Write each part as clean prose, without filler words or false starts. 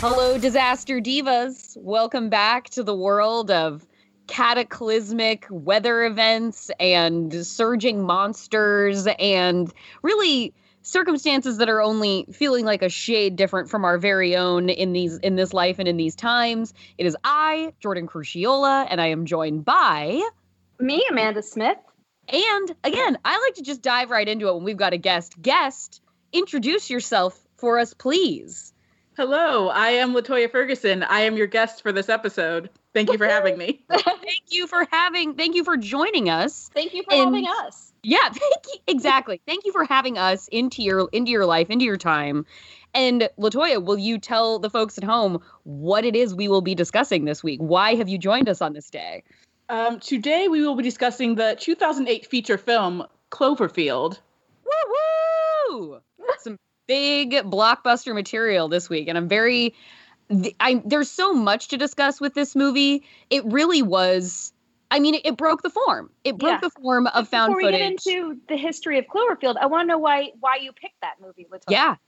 Hello, Disaster Divas. Welcome back to the world of cataclysmic weather events and surging monsters and really circumstances that are only feeling like a shade different from our very own in this life and in these times. It is I, Jordan Bruciola, and I am joined by me, Amanda Smith. And again, I like to just dive right into it when we've got a guest. Guest, introduce yourself for us, please. Hello, I am LaToya Ferguson. I am your guest for this episode. Thank you for having me. Thank you for joining us. Thank you for having us. Yeah, thank you, exactly. Thank you for having us into your life, into your time. And LaToya, will you tell the folks at home what it is we will be discussing this week? Why have you joined us on this day? Today we will be discussing the 2008 feature film Cloverfield. Woo-woo! Some big blockbuster material this week, and there's so much to discuss with this movie. It really was. I mean, it broke the form. It broke the form of found footage. Before we get into the history of Cloverfield, I want to know why you picked that movie. Let's talk.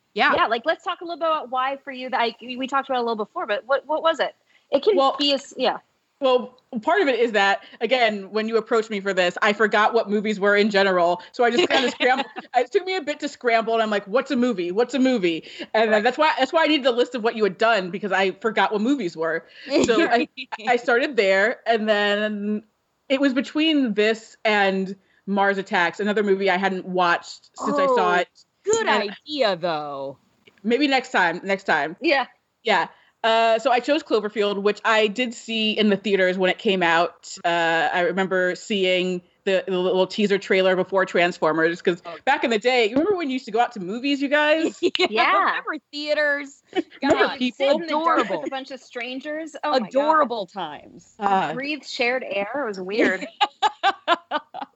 Like, let's talk a little bit about why for you. We talked about it a little before, but what was it? It can be as Well, part of it is that, again, when you approached me for this, I forgot what movies were in general. So I just kind of scrambled. It took me a bit to scramble, and I'm like, what's a movie? What's a movie? And that's why I needed a list of what you had done, because I forgot what movies were. So I started there, and then it was between this and Mars Attacks, another movie I hadn't watched since I saw it. Good idea, though. Maybe next time. Yeah. So I chose Cloverfield, which I did see in the theaters when it came out. I remember seeing the little teaser trailer before Transformers, because back in the day, you remember when you used to go out to movies, you guys? Yeah. Remember theaters? Remember people? Adorable. A bunch of strangers. Oh, adorable times. Breathe shared air. It was weird.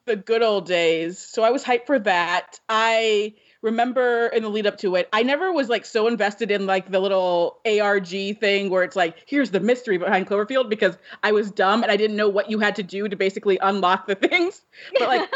The good old days. So I was hyped for that. I remember in the lead up to it, I never was like so invested in like the little ARG thing where it's like, here's the mystery behind Cloverfield, because I was dumb and I didn't know what you had to do to basically unlock the things. But like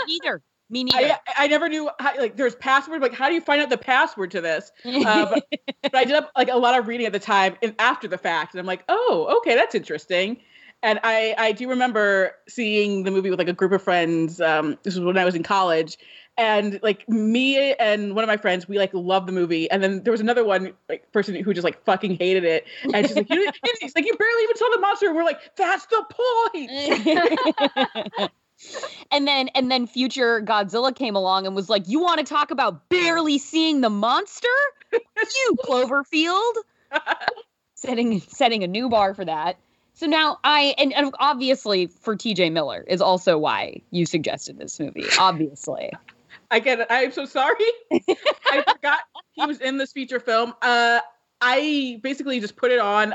me neither. I never knew how, like there's password, like how do you find out the password to this? But I did like a lot of reading at the time and after the fact, and I'm like, oh, okay, that's interesting. And I do remember seeing the movie with like a group of friends. This was when I was in college. And like me and one of my friends, we like loved the movie. And then there was another one like person who just like fucking hated it. And she's like, you barely even saw the monster. And we're like, that's the point. And then future Godzilla came along and was like, you want to talk about barely seeing the monster? You Cloverfield. setting a new bar for that. So now and obviously for TJ Miller is also why you suggested this movie, obviously. I get it. I am so sorry. I forgot he was in this feature film. I basically just put it on.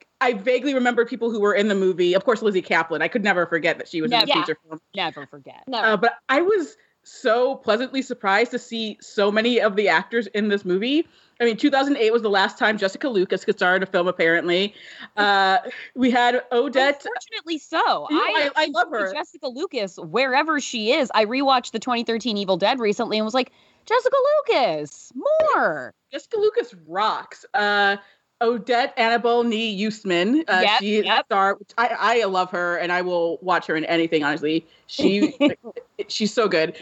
I vaguely remember people who were in the movie. Of course, Lizzy Caplan. I could never forget that she was in the feature film. Never forget. But I was so pleasantly surprised to see so many of the actors in this movie. I mean, 2008 was the last time Jessica Lucas could star in a film, apparently. We had Odette. Unfortunately so. You know, I love her. Jessica Lucas, wherever she is. I rewatched the 2013 Evil Dead recently and was like, Jessica Lucas, more. Jessica Lucas rocks. Odette Annabelle Yustman. She's a star. I love her, and I will watch her in anything, honestly. She's so good.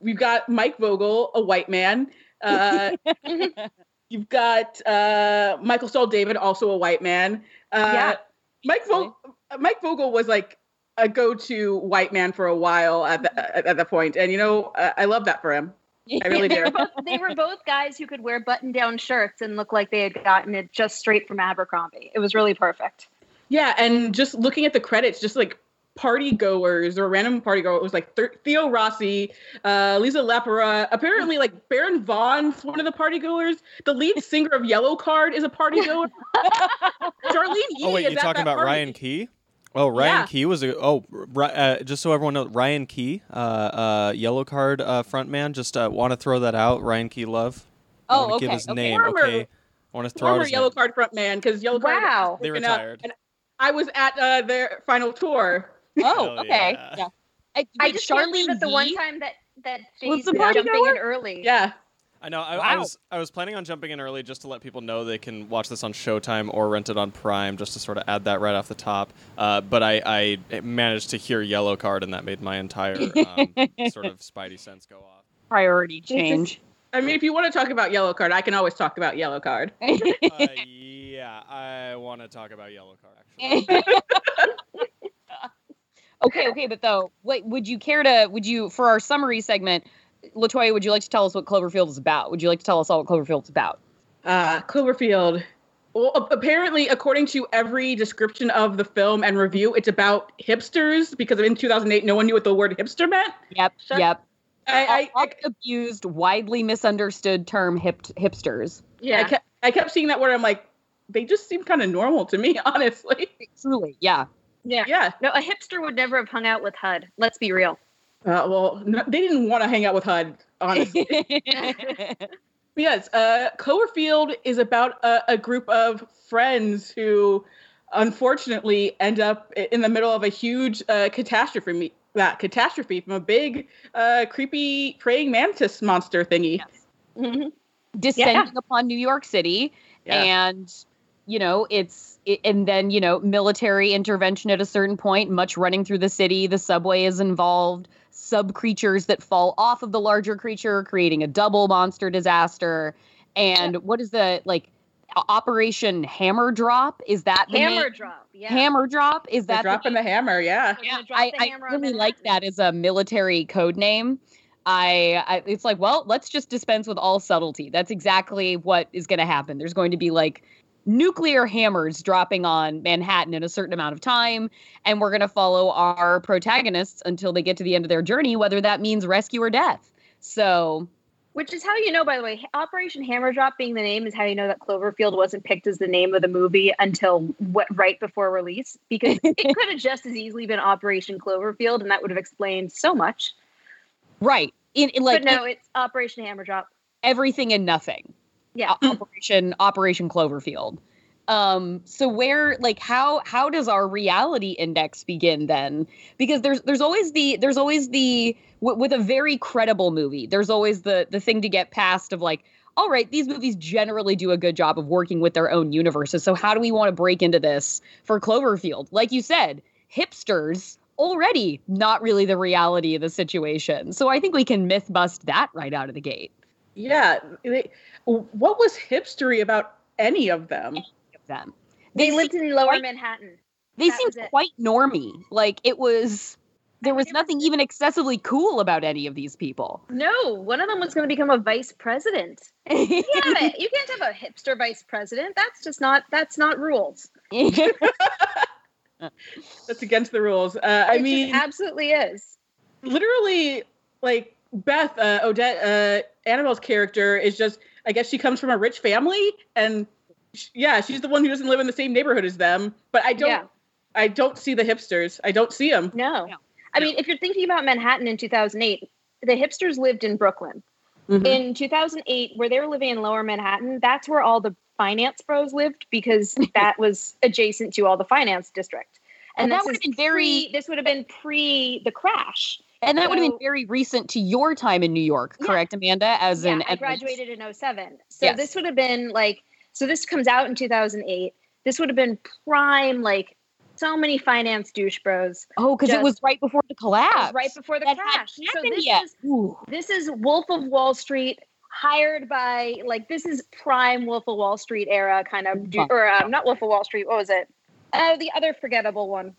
We've got Mike Vogel, a white man. You've got Michael Saul David, also a white man. Mike Vogel was like a go-to white man for a while at the point, and you know, I love that for him. I really do. They were both guys who could wear button-down shirts and look like they had gotten it just straight from Abercrombie. It was really perfect. Yeah, and just looking at the credits, just like party goers or random party goer. It was like Theo Rossi, Lisa Lepera. Apparently, like Baron Vaughn's one of the party goers. The lead singer of Yellowcard is a party goer. Charlene Yee. Oh wait, you're talking about party. Ryan Key? Oh, Ryan Key was a just so everyone knows, Ryan Key, Yellowcard frontman. Just want to throw that out. Ryan Key, love. Oh, okay. Give his name, okay. I want to throw former Yellowcard frontman, because Yellowcard. Wow. They retired. And I was at their final tour. Oh, okay. Yeah. I just Charlene that the one time that Jay's jumping in early. Yeah. I know. I was planning on jumping in early just to let people know they can watch this on Showtime or rent it on Prime, just to sort of add that right off the top. But I managed to hear Yellowcard, and that made my entire sort of spidey sense go off. Priority change. I mean, if you want to talk about Yellowcard, I can always talk about Yellowcard. Yeah, I want to talk about Yellowcard, actually. Okay, but though, wait, for our summary segment, LaToya, would you like to tell us what Cloverfield is about? Would you like to tell us all what Cloverfield's about? Cloverfield. Well, apparently, according to every description of the film and review, it's about hipsters, because in 2008, no one knew what the word hipster meant. Yep. Abused, widely misunderstood term hipsters. Yeah. I kept seeing that word. I'm like, they just seem kind of normal to me, honestly. Truly, yeah. Yeah. No, a hipster would never have hung out with HUD. Let's be real. They didn't want to hang out with HUD, honestly. Yes, Cloverfield is about a group of friends who, unfortunately, end up in the middle of a huge catastrophe from a big, creepy praying mantis monster thingy. Yes. Mm-hmm. Descending upon New York City. Yeah. And, and then military intervention at a certain point, much running through the city. The subway is involved. Sub-creatures that fall off of the larger creature, creating a double monster disaster. And what is the, Operation Hammer Drop? Is that the Hammer name? Drop, yeah. Hammer Drop? Is that dropping the hammer, yeah. I really like that as a military code name. Let's just dispense with all subtlety. That's exactly what is going to happen. There's going to be, nuclear hammers dropping on Manhattan in a certain amount of time, and we're going to follow our protagonists until they get to the end of their journey, whether that means rescue or death. So... Which is how you know, by the way, Operation Hammer Drop being the name is how you know that Cloverfield wasn't picked as the name of the movie right before release, because it could have just as easily been Operation Cloverfield, and that would have explained so much. Right. It's Operation Hammer Drop. Everything and nothing. Yeah. Operation Cloverfield. So where, how does our reality index begin then? Because there's always the with a very credible movie, there's always the thing to get past of all right, these movies generally do a good job of working with their own universes. So how do we want to break into this for Cloverfield? Like you said, hipsters already not really the reality of the situation. So I think we can myth bust that right out of the gate. Yeah. What was hipstery about any of them? They lived in Lower Manhattan. They seemed quite normy. There was nothing even excessively cool about any of these people. No, one of them was going to become a vice president. Yeah, you can't have a hipster vice president. That's not rules. That's against the rules. It absolutely is. Literally, Beth, Odette, Annabelle's character is just. I guess she comes from a rich family, and she's the one who doesn't live in the same neighborhood as them. But I don't see the hipsters. I don't see them. No. I mean, if you're thinking about Manhattan in 2008, the hipsters lived in Brooklyn. Mm-hmm. In 2008, where they were living in Lower Manhattan, that's where all the finance bros lived, because that was adjacent to all the finance district. And that would have been this would have been pre the crash. And that would have been very recent to your time in New York, correct, Amanda? I graduated in 2007. So this would have been so this comes out in 2008. This would have been prime, so many finance douche bros. Oh, because it was right before the collapse. It was right before the crash. So this is Wolf of Wall Street hired by, this is prime Wolf of Wall Street era kind of, not Wolf of Wall Street, what was it? Oh, the other forgettable one.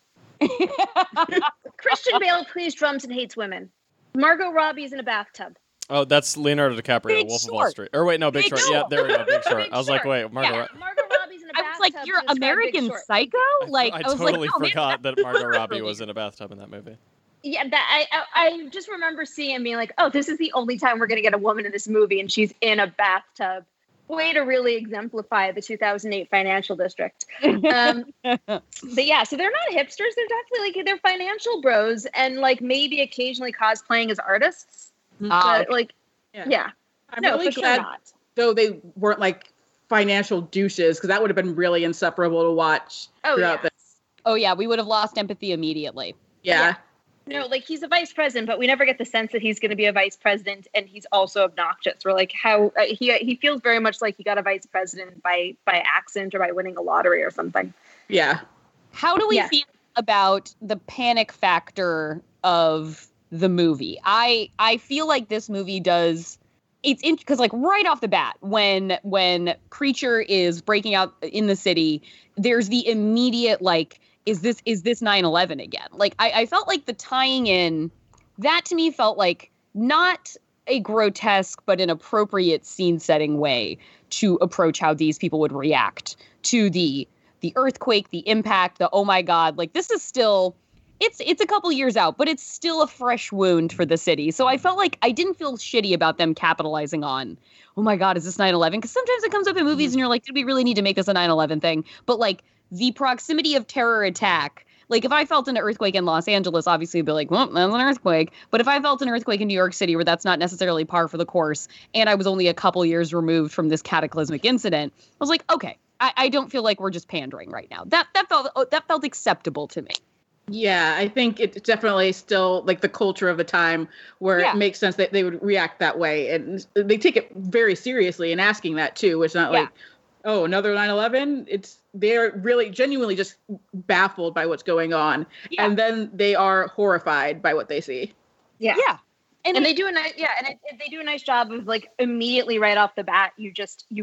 Christian Bale plays drums and hates women. Margot Robbie's in a bathtub. Oh, that's Leonardo DiCaprio, Big Wolf of Wall Street. Or wait, no, Big Short. Yeah, there we go, Big Short. I was like, wait, Margot Robbie's in a bathtub. like your American Psycho? Like I was totally like, oh, forgot that Margot Robbie was in a bathtub in that movie. Yeah, that I just remember seeing and being like, oh, this is the only time we're going to get a woman in this movie, and she's in a bathtub. Way to really exemplify the 2008 financial district. But yeah, so they're not hipsters. They're definitely like, they're financial bros and like maybe occasionally cosplaying as artists. But like, yeah. I'm really glad though they weren't like financial douches, because that would have been really insufferable to watch throughout this. Oh yeah, we would have lost empathy immediately. Yeah. No, like he's a vice president, but we never get the sense that he's going to be a vice president, and he's also obnoxious. We're like, how he feels very much like he got a vice president by accident or by winning a lottery or something. Yeah. How do we feel about the panic factor of the movie? I feel like this movie does. It's because like right off the bat, when Creature is breaking out in the city, there's the immediate like, Is this 9/11 again? Like, I felt like the tying in, that to me felt like not a grotesque but an appropriate scene-setting way to approach how these people would react to the earthquake, the impact, the oh my god. Like, this is still, it's a couple years out, but it's still a fresh wound for the city. So I felt like I didn't feel shitty about them capitalizing on, oh my god, is this 9/11? Because sometimes it comes up in movies and you're like, did we really need to make this a 9/11 thing? But like, the proximity of terror attack, like if I felt an earthquake in Los Angeles, obviously I'd be like, well, that's an earthquake. But if I felt an earthquake in New York City, where that's not necessarily par for the course, and I was only a couple years removed from this cataclysmic incident, I was like, okay, I don't feel like we're just pandering right now. That felt acceptable to me. Yeah, I think it's definitely still like the culture of the time where it makes sense that they would react that way. And they take it very seriously in asking that too. It's not like, oh, another 9/11? They're really genuinely just baffled by what's going on. Yeah. And then they are horrified by what they see. Yeah. Yeah. And they do a nice job of like immediately right off the bat, you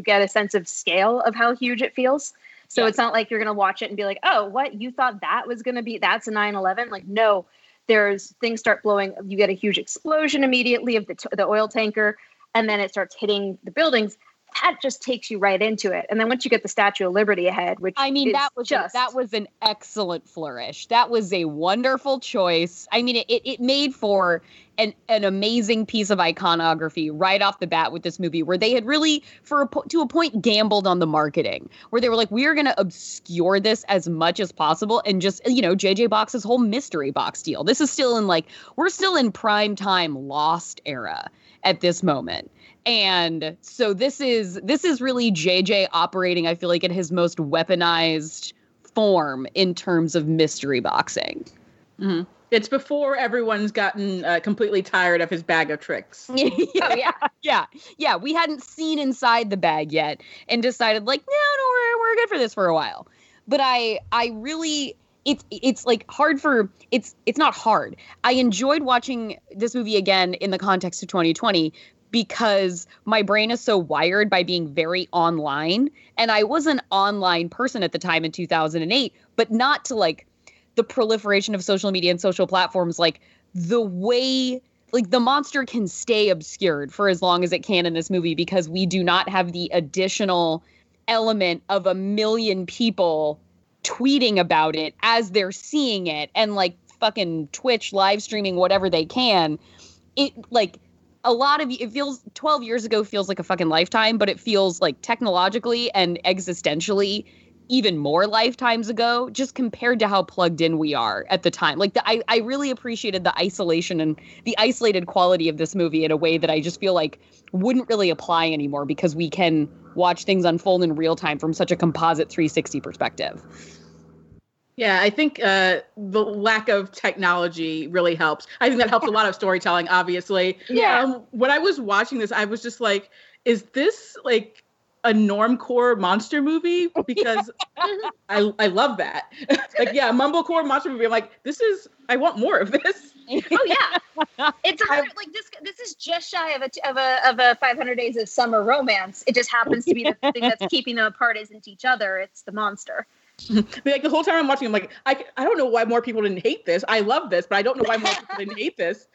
get a sense of scale of how huge it feels. So it's not like you're going to watch it and be like, oh, what? You thought that was going to be, that's a 9/11? Like, no, things start blowing. You get a huge explosion immediately of the oil tanker, and then it starts hitting the buildings. That just takes you right into it. And then once you get the Statue of Liberty ahead, which I mean, that was an excellent flourish. That was a wonderful choice. I mean, it made for an amazing piece of iconography right off the bat with this movie, where they had really, to a point, gambled on the marketing, where they were like, we are going to obscure this as much as possible. And just, you know, JJ Box's whole mystery box deal. This is still in like, we're still in prime time Lost era at this moment. And so this is really JJ operating, I feel like, at his most weaponized form in terms of mystery boxing. Mm-hmm. It's before everyone's gotten completely tired of his bag of tricks. Yeah. We hadn't seen inside the bag yet and decided like, no, we're good for this for a while. But I really... It's not hard. I enjoyed watching this movie again in the context of 2020 because my brain is so wired by being very online. And I was an online person at the time in 2008, but not to like the proliferation of social media and social platforms, like the way... Like, the monster can stay obscured for as long as it can in this movie because we do not have the additional element of a million people tweeting about it as they're seeing it and like fucking Twitch live streaming whatever they can. It like a lot of it feels 12 years ago feels like a fucking lifetime, but it feels like technologically and existentially even more lifetimes ago, just compared to how plugged in we are at the time. Like I really appreciated the isolation and the isolated quality of this movie in a way that I just feel like wouldn't really apply anymore because we can watch things unfold in real time from such a composite 360 perspective. Yeah, I think the lack of technology really helps. I think that helps a lot of storytelling, obviously. Yeah. When I was watching this, I was just like, is this like a normcore monster movie? Because I love that. Like, yeah, a mumblecore monster movie. I'm like, I want more of this. Oh yeah, it's like this. This is just shy of a 500 Days of Summer romance. It just happens to be the thing that's keeping them apart isn't each other; it's the monster. But like the whole time I'm watching, I'm like, I don't know why more people didn't hate this. I love this, but I don't know why more people didn't hate this.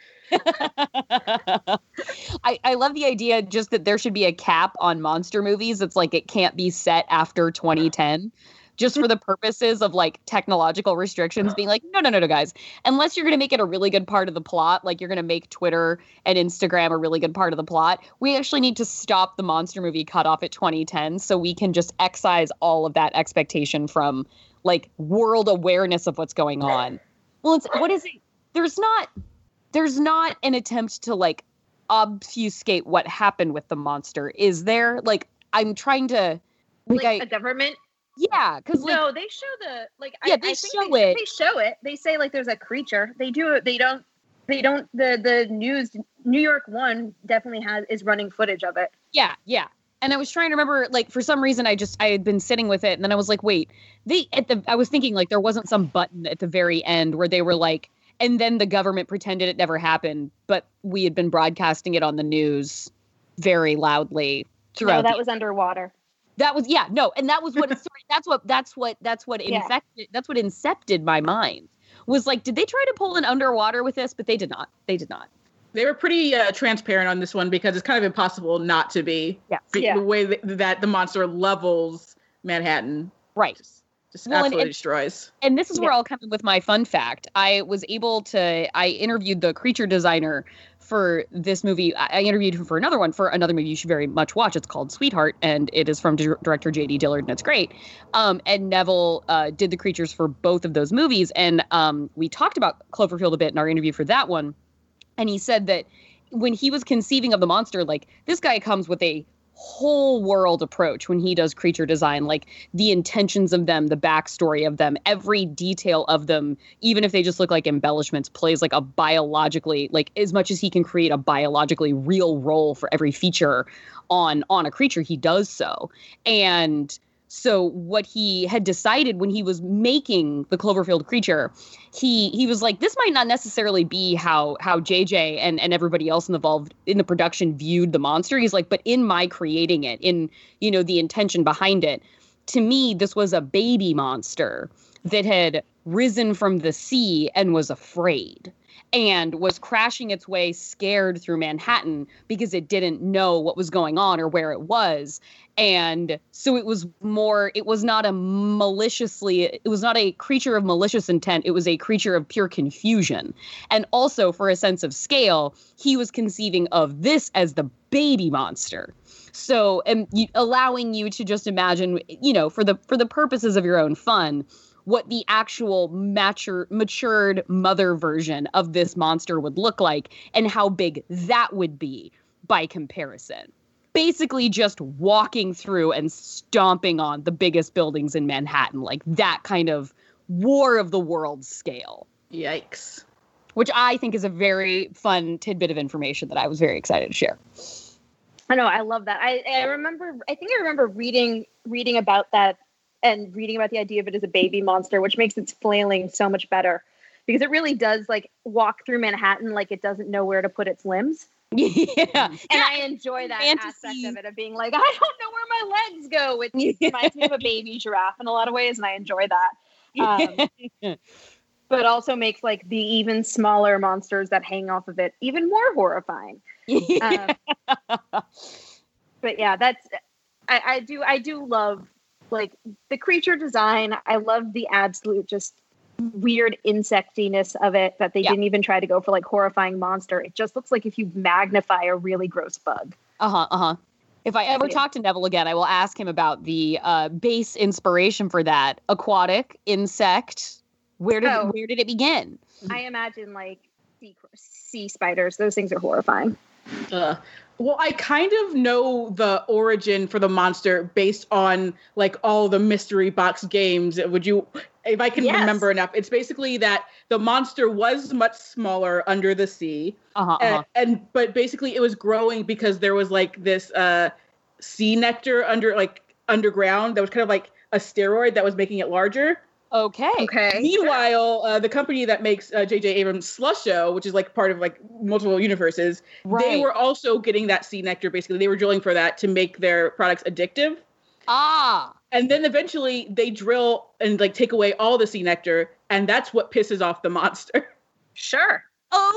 I love the idea just that there should be a cap on monster movies. It's like it can't be set after 2010 just for the purposes of like technological restrictions, being like, no, guys, unless you're going to make it a really good part of the plot, like you're going to make Twitter and Instagram a really good part of the plot, we actually need to stop the monster movie cutoff at 2010 so we can just excise all of that expectation from like world awareness of what's going on. Well, what is it? There's not an attempt to like obfuscate what happened with the monster, is there? Like, I'm trying to a government. Yeah, because no, like, they show the like. Yeah, I think they show it. They show it. They say like there's a creature. They do. They don't. The news New York One definitely is running footage of it. Yeah. And I was trying to remember, like, for some reason, I had been sitting with it, and then I was like, wait, I was thinking like there wasn't some button at the very end where they were like, and then the government pretended it never happened, but we had been broadcasting it on the news very loudly throughout. No, that was Underwater. That was, yeah, no. And that was what, that's what incepted my mind, was like, did they try to pull an Underwater with this? But they did not. They were pretty transparent on this one because it's kind of impossible not to be. Yes. The way that the monster levels Manhattan. Right. Just absolutely destroys. And this is where I'll come in with my fun fact. I interviewed the creature designer for this movie. I interviewed him for another movie you should very much watch. It's called Sweetheart, and it is from director J.D. Dillard, and it's great. And Neville did the creatures for both of those movies, and we talked about Cloverfield a bit in our interview for that one, and he said that when he was conceiving of the monster, like, this guy comes with a whole world approach when he does creature design, like the intentions of them, the backstory of them, every detail of them, even if they just look like embellishments, plays like a biologically, like as much as he can create a biologically real role for every feature on a creature, he does so. And so what he had decided when he was making the Cloverfield creature, he was like, this might not necessarily be how JJ and everybody else involved in the production viewed the monster. He's like, but in my creating it, in, you know, the intention behind it, to me, this was a baby monster that had risen from the sea and was afraid and was crashing its way scared through Manhattan because it didn't know what was going on or where it was. And so it was not a creature of malicious intent. It was a creature of pure confusion. And also for a sense of scale, he was conceiving of this as the baby monster. So, and allowing you to just imagine, you know, for the purposes of your own fun, what the actual matured mother version of this monster would look like and how big that would be by comparison. Basically just walking through and stomping on the biggest buildings in Manhattan, like that kind of War of the Worlds scale. Yikes. Which I think is a very fun tidbit of information that I was very excited to share. I know, I love that. I remember reading about that and reading about the idea of it as a baby monster, which makes its flailing so much better because it really does like walk through Manhattan like it doesn't know where to put its limbs. Yeah. And I enjoy that aspect of it, of being like, I don't know where my legs go, which reminds me of a baby giraffe in a lot of ways. And I enjoy that. But also makes like the even smaller monsters that hang off of it even more horrifying. But yeah, I do love like the creature design. I love the absolute just weird insectiness of it, that they didn't even try to go for like horrifying monster. It just looks like if you magnify a really gross bug. If I ever talk to Neville again, I will ask him about the base inspiration for that aquatic insect. Where did it begin? I imagine like sea spiders. Those things are horrifying. Well, I kind of know the origin for the monster based on like all the mystery box games. If I can remember enough, it's basically that the monster was much smaller under the sea. But basically it was growing because there was like this sea nectar underground that was kind of like a steroid that was making it larger. Okay. Meanwhile, the company that makes JJ Abrams' Slusho, which is like part of like multiple universes, They were also getting that sea nectar. Basically, they were drilling for that to make their products addictive. Ah. And then eventually they drill and like take away all the sea nectar, and that's what pisses off the monster. Sure.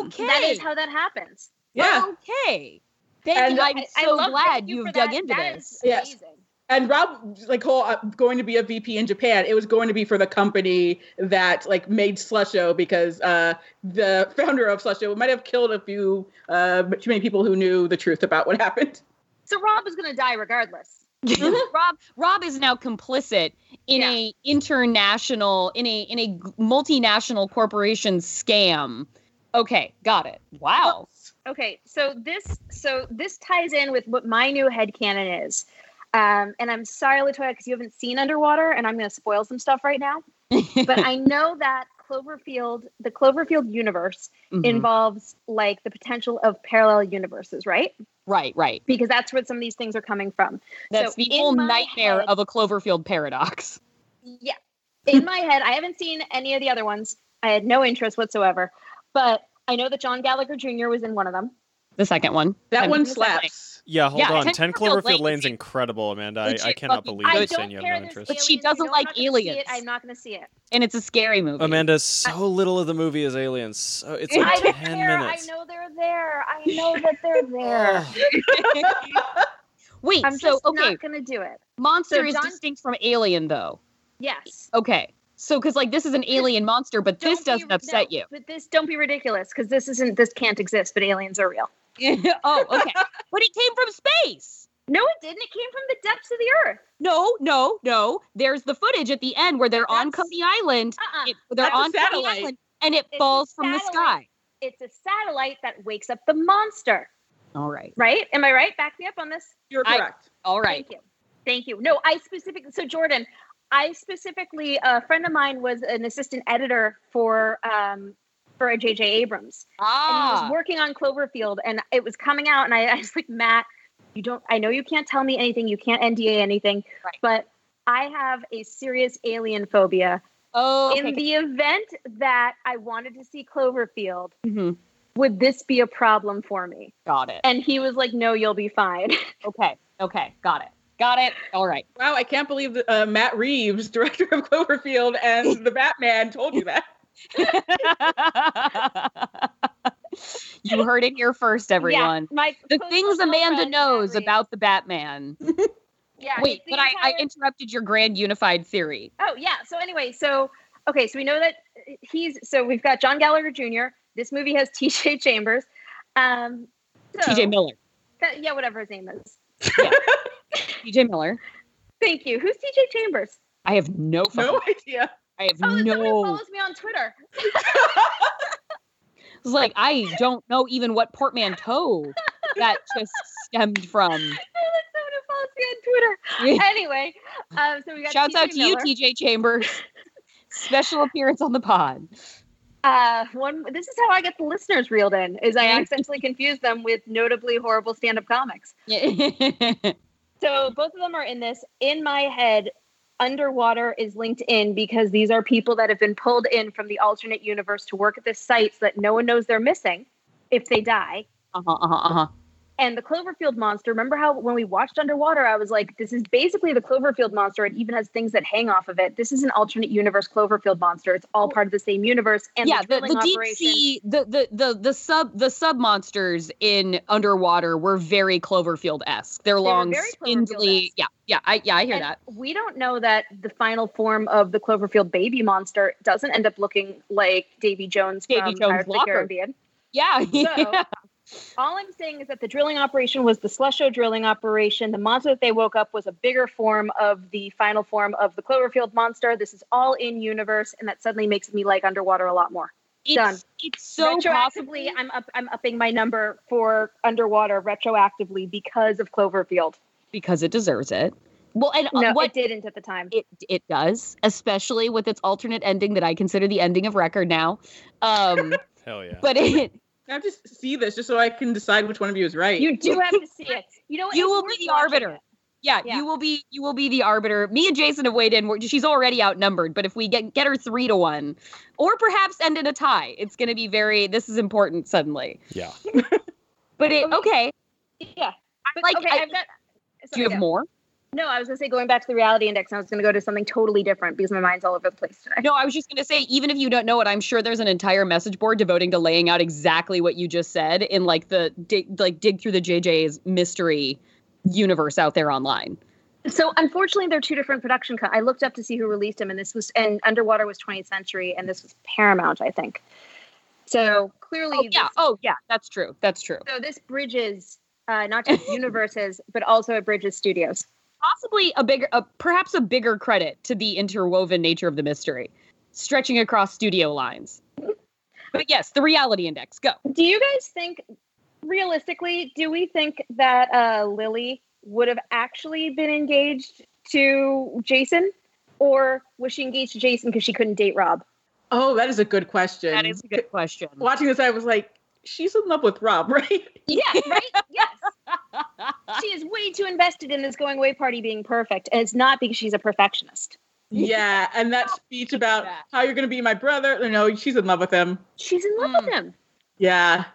Okay. That is how that happens. Yeah. Okay. Thank you. I'm so glad you've dug into this. Yes. Amazing. And Rob, like, Cole, going to be a VP in Japan, it was going to be for the company that, like, made Slusho, because the founder of Slusho might have killed a few, too many people who knew the truth about what happened. So Rob is going to die regardless. Rob is now complicit in a international, in a multinational corporation scam. Okay, got it. Wow. Well, okay, so this ties in with what my new headcanon is. And I'm sorry, LaToya, because you haven't seen Underwater, and I'm going to spoil some stuff right now. But I know that the Cloverfield universe involves, like, the potential of parallel universes, right? Right. Because that's where some of these things are coming from. That's the whole nightmare of a Cloverfield paradox. Yeah. In my head, I haven't seen any of the other ones. I had no interest whatsoever. But I know that John Gallagher Jr. was in one of them. The second one. That one slaps. Yeah, hold on. 10 Cloverfield Lane's incredible, Amanda. I cannot believe you're saying you have no interest. But she doesn't like aliens. I'm not going to see it. And it's a scary movie. Amanda, so little of the movie is aliens. So it's like 10 minutes. I know they're there. I know that they're there. Wait, I'm not going to do it. Monster is distinct from alien, though. Yes. Okay. So, because, like, this is an alien monster, but this doesn't upset you. But this, don't be ridiculous, because this can't exist, but aliens are real. Oh, okay. But it came from space. No, it didn't. It came from the depths of the earth. No. There's the footage at the end where they're on Coney Island. They're on Coney Island, and it falls from the sky. It's a satellite that wakes up the monster. All right. Right? Am I right? Back me up on this? You're correct. All right. Thank you. No, Jordan... a friend of mine was an assistant editor for a JJ Abrams. Ah. And he was working on Cloverfield, and it was coming out, and I was like, Matt, I know you can't tell me anything, you can't NDA anything, right, but I have a serious alien phobia. Oh, okay. In the event that I wanted to see Cloverfield, would this be a problem for me? Got it. And he was like, no, you'll be fine. Okay, got it. All right. Wow, I can't believe that, Matt Reeves, director of Cloverfield and The Batman, told you that. You heard it here first, everyone. Yeah, the things Amanda knows about The Batman. Yeah. Wait, but I interrupted your grand unified theory. Oh, yeah. So anyway, so we know that we've got John Gallagher Jr. This movie has TJ Chambers. TJ Miller. Yeah, whatever his name is. Yeah. TJ Miller. Thank you. Who's TJ Chambers? I have no idea. I have no. Somebody follows me on Twitter. It's like, I don't know even what portmanteau that just stemmed from. I like someone who follows me on Twitter. Anyway, so we got. Shouts out to you, TJ Chambers. Special appearance on the pod. This is how I get the listeners reeled in. Is I accidentally confuse them with notably horrible stand-up comics. So both of them are in this. In my head, Underwater is linked in because these are people that have been pulled in from the alternate universe to work at this site so that no one knows they're missing if they die. And the Cloverfield monster, remember how when we watched Underwater, I was like, this is basically the Cloverfield monster. It even has things that hang off of it. This is an alternate universe Cloverfield monster. It's all part of the same universe. And yeah, the deep sea, the sub monsters in Underwater were very Cloverfield-esque. They're long, spindly. I hear that. We don't know that the final form of the Cloverfield baby monster doesn't end up looking like Davy Jones from Pirates of the Caribbean. Yeah. So, all I'm saying is that the drilling operation was the Slusho drilling operation. The monster that they woke up was a bigger form of the final form of the Cloverfield monster. This is all in universe, and that suddenly makes me like Underwater a lot more. Done. It's so retroactively. I'm upping my number for Underwater retroactively because of Cloverfield. Because it deserves it. Well, and no, it didn't at the time. It does, especially with its alternate ending that I consider the ending of record now. Hell yeah! But it. I have to see this just so I can decide which one of you is right. You do have to see it. You know what? You will be the arbiter. Yeah, you will be the arbiter. Me and Jason have weighed in. She's already outnumbered, but if we get her 3-1, or perhaps end in a tie, it's going to be this is important suddenly. Yeah. But okay. Yeah. But, okay, I've got. Do you have more? No, I was going to say going back to the reality index, and I was going to go to something totally different because my mind's all over the place today. No, I was just going to say, even if you don't know it, I'm sure there's an entire message board devoting to laying out exactly what you just said in like the dig through the JJ's mystery universe out there online. So unfortunately, they're two different production. I looked up to see who released them, and this was and Underwater was 20th Century, and this was Paramount, I think. So clearly, that's true. That's true. So this bridges not just universes, but also it bridges studios. Possibly perhaps a bigger credit to the interwoven nature of the mystery, stretching across studio lines. But yes, the reality index. Go. Do you guys think, realistically, do we think that Lily would have actually been engaged to Jason, or was she engaged to Jason because she couldn't date Rob? Oh, that is a good question. That is a good question. Watching this, I was like, she's in love with Rob, right? Yeah, right? Yes. She is way too invested in this going away party being perfect, and it's not because she's a perfectionist. Yeah, and that speech about how you're going to be my brother, you know, she's in love with him. She's in love with him. Yeah.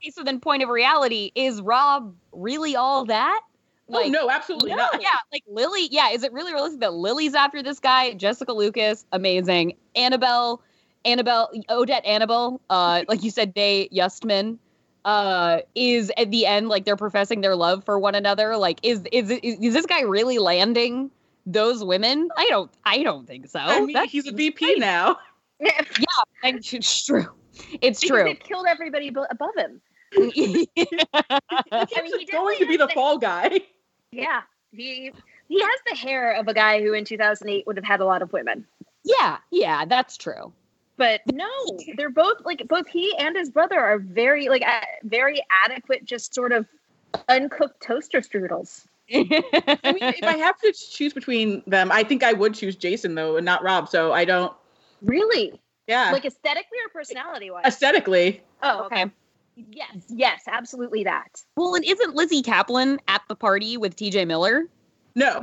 Okay, so then point of reality, is Rob really all that? Like, oh, no, absolutely not. Yeah, like Lily, is it really realistic that Lily's after this guy? Jessica Lucas, amazing. Odette Annabelle, like you said, Day Yustman. Is at the end, like they're professing their love for one another. Like, is this guy really landing those women? I don't think so. I mean, he's a VP now. Yeah, it's true. It's true. They killed everybody above him. He's going to be the fall guy. Yeah, he has the hair of a guy who in 2008 would have had a lot of women. Yeah, that's true. But no, they're both he and his brother are very, like, very adequate, just sort of uncooked toaster strudels. I mean, if I have to choose between them, I think I would choose Jason, though, and not Rob, so I don't... Really? Yeah. Like, aesthetically or personality-wise? Aesthetically. Oh, okay. Yes, absolutely that. Well, and isn't Lizzy Caplan at the party with TJ Miller? No.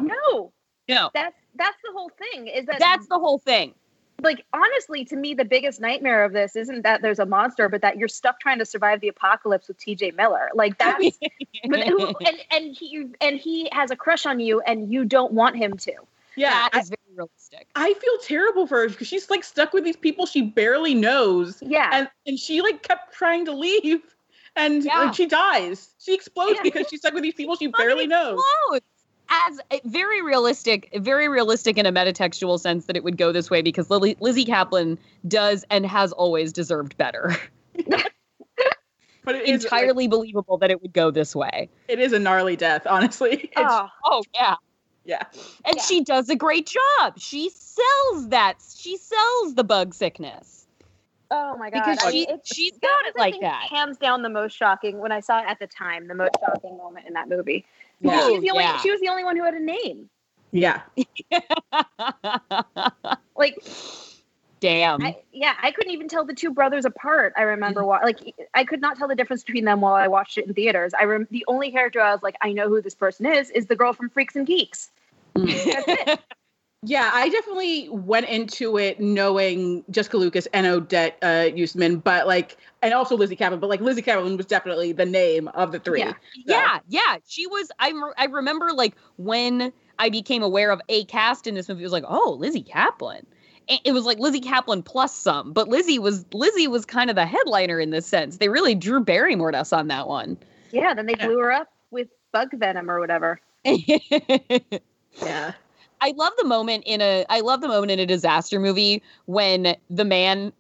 That's the whole thing. That's the whole thing. Like, honestly, to me, the biggest nightmare of this isn't that there's a monster, but that you're stuck trying to survive the apocalypse with TJ Miller. Like, that's... and he has a crush on you, and you don't want him to. Yeah. That is very realistic. I feel terrible for her, because she's, like, stuck with these people she barely knows. Yeah. And she, like, kept trying to leave, and like, she dies. She explodes because she's stuck with these people she barely knows. As very realistic in a metatextual sense that it would go this way because Lizzy Caplan does and has always deserved better. But it is entirely believable that it would go this way. It is a gnarly death, honestly. Yeah. And she does a great job. She sells that. She sells the bug sickness. Oh my God! Because she's got it like that. Hands down, the most shocking when I saw it at the time. The most shocking moment in that movie. Yeah. She was the only one who had a name. Yeah. Like, damn. I couldn't even tell the two brothers apart. I remember I could not tell the difference between them while I watched it in theaters. The only character I was like, I know who this person is the girl from Freaks and Geeks. That's it. Yeah, I definitely went into it knowing Jessica Lucas and Odette Yustman, but like, and also Lizzy Caplan, but like Lizzy Caplan was definitely the name of the three. Yeah, so. She was, I remember like when I became aware of a cast in this movie, it was like, oh, Lizzy Caplan. It was like Lizzy Caplan plus some, but Lizzy was kind of the headliner in this sense. They really drew Barrymore'd us on that one. Yeah, then they blew her up with bug venom or whatever. Yeah. I love the moment in a disaster movie when the man,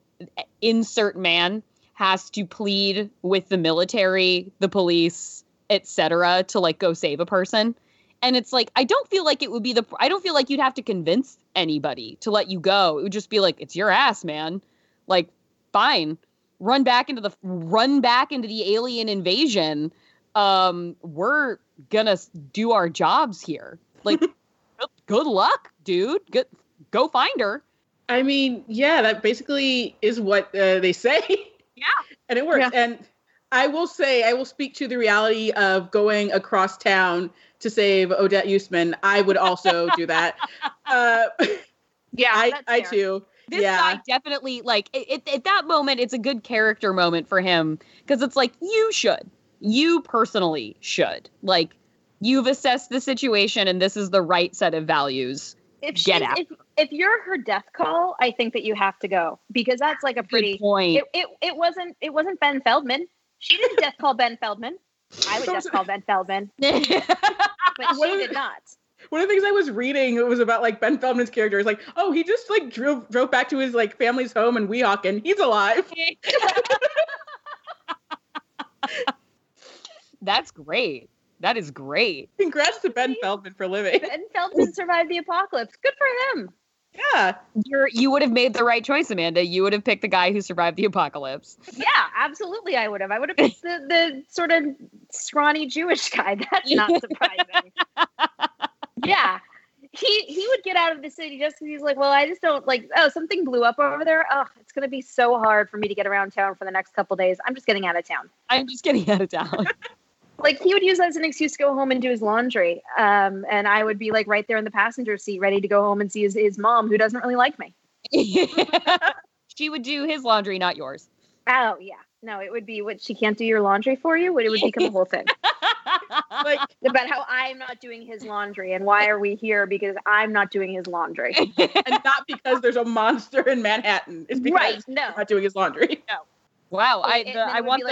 insert man, has to plead with the military, the police, etc., to like go save a person, and it's like I don't feel like you'd have to convince anybody to let you go. It would just be like, it's your ass, man. Like, fine, run back into the alien invasion. We're gonna do our jobs here, like. Good luck, dude. Go find her. I mean, yeah, that basically is what they say. Yeah. And it works. Yeah. And I will speak to the reality of going across town to save Odette Yustman. I would also do that. I too. This guy definitely, like, at that moment, it's a good character moment for him. Because it's like, you personally should. Like, you've assessed the situation and this is the right set of values. Get out. If you're her death call, I think that you have to go, because that's like a pretty good point. It wasn't Ben Feldman. She didn't death call Ben Feldman. I would death call Ben Feldman, but she did not. One of the things I was reading, it was about like Ben Feldman's character. It's like, oh, he just like drove back to his like family's home in Weehawken. He's alive. That's great. That is great. Congrats to Ben Feldman for living. Ben Feldman survived the apocalypse. Good for him. Yeah. You would have made the right choice, Amanda. You would have picked the guy who survived the apocalypse. Yeah, absolutely I would have. I would have picked the sort of scrawny Jewish guy. That's not surprising. Yeah. He would get out of the city just because he's like, well, I just don't like, oh, something blew up over there. Oh, it's going to be so hard for me to get around town for the next couple days. I'm just getting out of town. Like, he would use that as an excuse to go home and do his laundry. And I would be, like, right there in the passenger seat, ready to go home and see his mom, who doesn't really like me. She would do his laundry, not yours. Oh, yeah. No, it would be, what, she can't do your laundry for you? It would become a whole thing. Like, about how I'm not doing his laundry, and why are we here? Because I'm not doing his laundry. And not because there's a monster in Manhattan. It's because I'm not doing his laundry. No. Wow. I want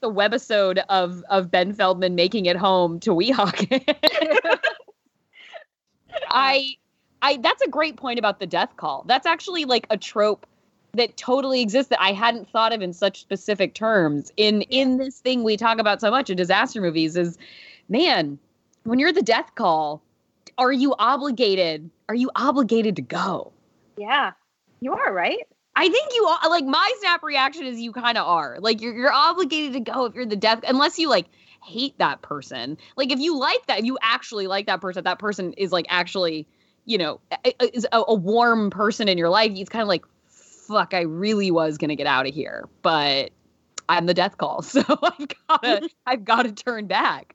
the webisode of Ben Feldman making it home to Weehawken. That's a great point about the death call. That's actually like a trope that totally exists that I hadn't thought of in such specific terms in this thing we talk about so much in disaster movies is, man, when you're the death call, are you obligated? Are you obligated to go? Yeah, you are, right? I think you are, like, my snap reaction is you kind of are. Like, you're obligated to go if you're the death, unless you, like, hate that person. Like, if you actually like that person is, like, actually, you know, is a warm person in your life. It's kind of like, fuck, I really was going to get out of here, but I'm the death call, so I've got to turn back.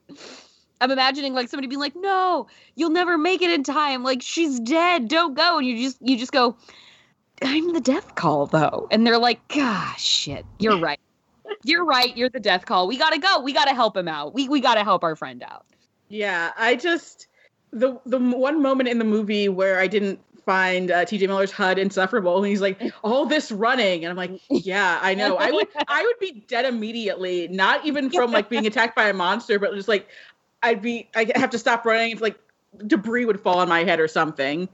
I'm imagining, like, somebody being like, no, you'll never make it in time. Like, she's dead. Don't go. And you just go, I'm the death call, though. And they're like, gosh, shit, you're right. You're right. You're the death call. We got to go. We got to help him out. We got to help our friend out. Yeah, I just, the one moment in the movie where I didn't find TJ Miller's HUD insufferable, and he's like, all this running. And I'm like, yeah, I know. I would be dead immediately, not even from, like, being attacked by a monster, but just, like, I'd have to stop running. It's like debris would fall on my head or something.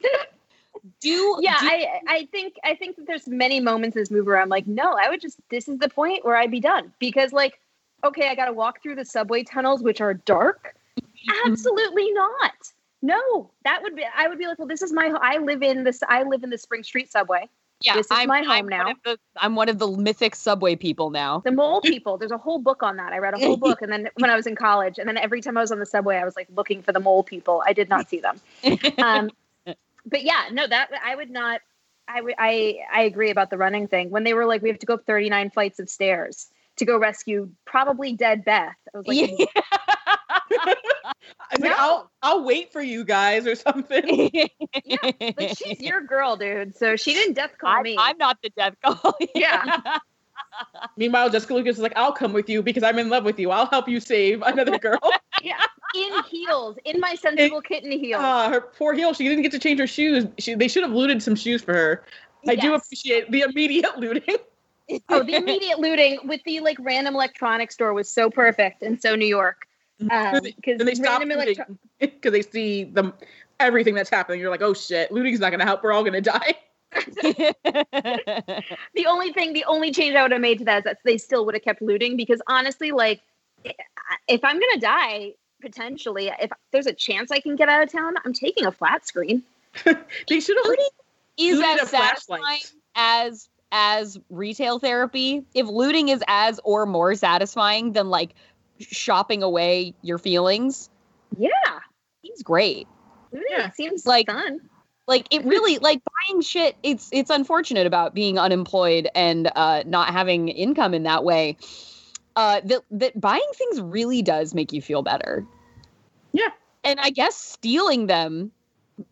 I think that there's many moments in this movie where I'm like, no, this is the point where I'd be done. Because, like, okay, I got to walk through the subway tunnels, which are dark. Absolutely not. No, I would be like, well, this is I live in the Spring Street subway. Yeah, this is my home now. I'm one of the mythic subway people now. The mole people. There's a whole book on that. I read a whole book. And then when I was in college, and then every time I was on the subway, I was like looking for the mole people. I did not see them. But yeah, no, that I would not. I agree about the running thing. When they were like, we have to go up 39 flights of stairs to go rescue probably dead Beth. I was like, yeah. No. Like, I'll wait for you guys or something. Yeah, like, she's your girl, dude. So she didn't death call me. I'm not the death call. Yeah. Meanwhile, Jessica Lucas is like, I'll come with you because I'm in love with you. I'll help you save another girl. Yeah. In heels, in my sensible kitten heels. Her poor heels. She didn't get to change her shoes. They should have looted some shoes for her. I do appreciate the immediate looting. Oh, the immediate looting with the, like, random electronics store was so perfect and so New York. Because they stop looting because they see everything that's happening. You're like, oh shit, looting's not going to help. We're all going to die. The only change I would have made to that is that they still would have kept looting, because honestly, like, if I'm going to die, potentially, if there's a chance I can get out of town, I'm taking a flat screen. They should have looting is as satisfying as retail therapy. If looting is as or more satisfying than, like, shopping away your feelings, yeah, seems great. Yeah, it seems like fun. Like, it really, like, buying shit, it's unfortunate about being unemployed and not having income in that way. That buying things really does make you feel better. Yeah. And I guess stealing them,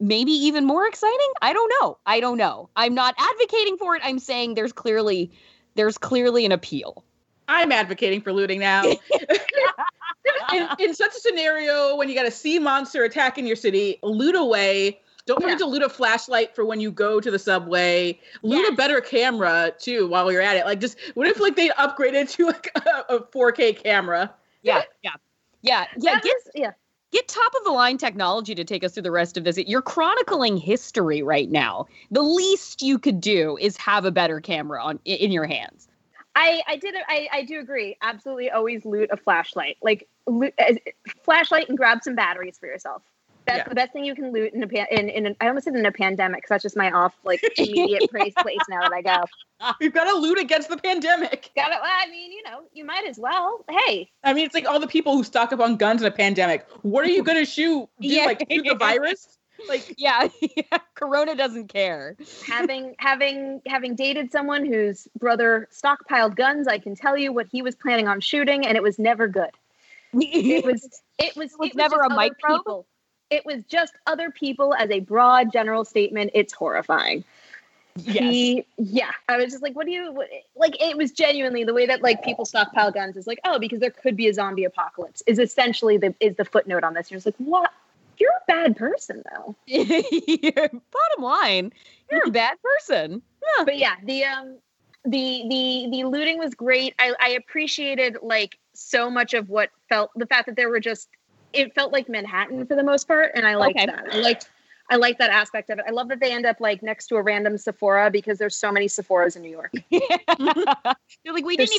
maybe even more exciting? I don't know. I'm not advocating for it. I'm saying there's clearly an appeal. I'm advocating for looting now. in such a scenario, when you got a sea monster attacking your city, loot away. Don't forget to loot a flashlight for when you go to the subway. Loot a better camera, too, while you're at it. Like, just what if, like, they upgraded to, like, a 4K camera? Get top-of-the-line technology to take us through the rest of this. You're chronicling history right now. The least you could do is have a better camera on in your hands. I do agree. Absolutely always loot a flashlight. Like, loot a flashlight and grab some batteries for yourself. That's the best thing you can loot in I almost said in a pandemic, because that's just my immediate place now that I go. You've got to loot against the pandemic. You might as well. Hey. I mean, it's like all the people who stock up on guns in a pandemic. What are you going to shoot? Shoot the virus? Corona doesn't care. Having dated someone whose brother stockpiled guns, I can tell you what he was planning on shooting, and it was never good. It was never a microphone. It was just other people as a broad general statement. It's horrifying. Yes. I was just like, it was genuinely the way that like people stockpile guns is like, oh, because there could be a zombie apocalypse is essentially the footnote on this. You're just like, what? You're a bad person though. Bottom line, you're a bad person. Yeah. But yeah, the looting was great. I appreciated like so much of what felt the fact that there were just, it felt like Manhattan for the most part. And I liked that. I liked that aspect of it. I love that they end up like next to a random Sephora because there's so many Sephoras in New York. They're like, we didn't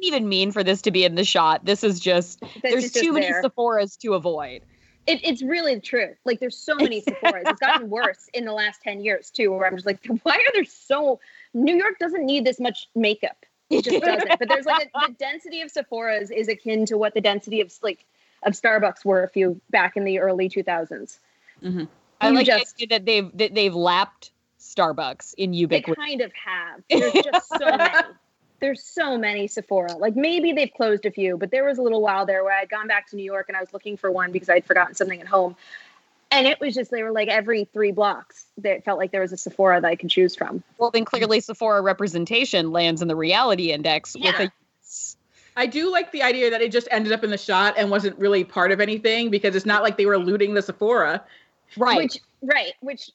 even mean for this to be in the shot. This is just, there's too many Sephoras to avoid. It's really true. Like there's so many Sephoras. It's gotten worse in the last 10 years too, where I'm just like, why are there New York doesn't need this much makeup. It just doesn't. But there's like the density of Sephoras is akin to what the density of of Starbucks were a few back in the early 2000s. Mm-hmm. I like that they've lapped Starbucks in ubiquity. They kind of have. There's just so many. There's so many Sephora. Like maybe they've closed a few, but there was a little while there where I had gone back to New York and I was looking for one because I'd forgotten something at home. And it was just, they were like every 3 blocks, it felt like there was a Sephora that I could choose from. Well, then clearly Sephora representation lands in the reality index with a... I do like the idea that it just ended up in the shot and wasn't really part of anything because it's not like they were looting the Sephora. Right. Which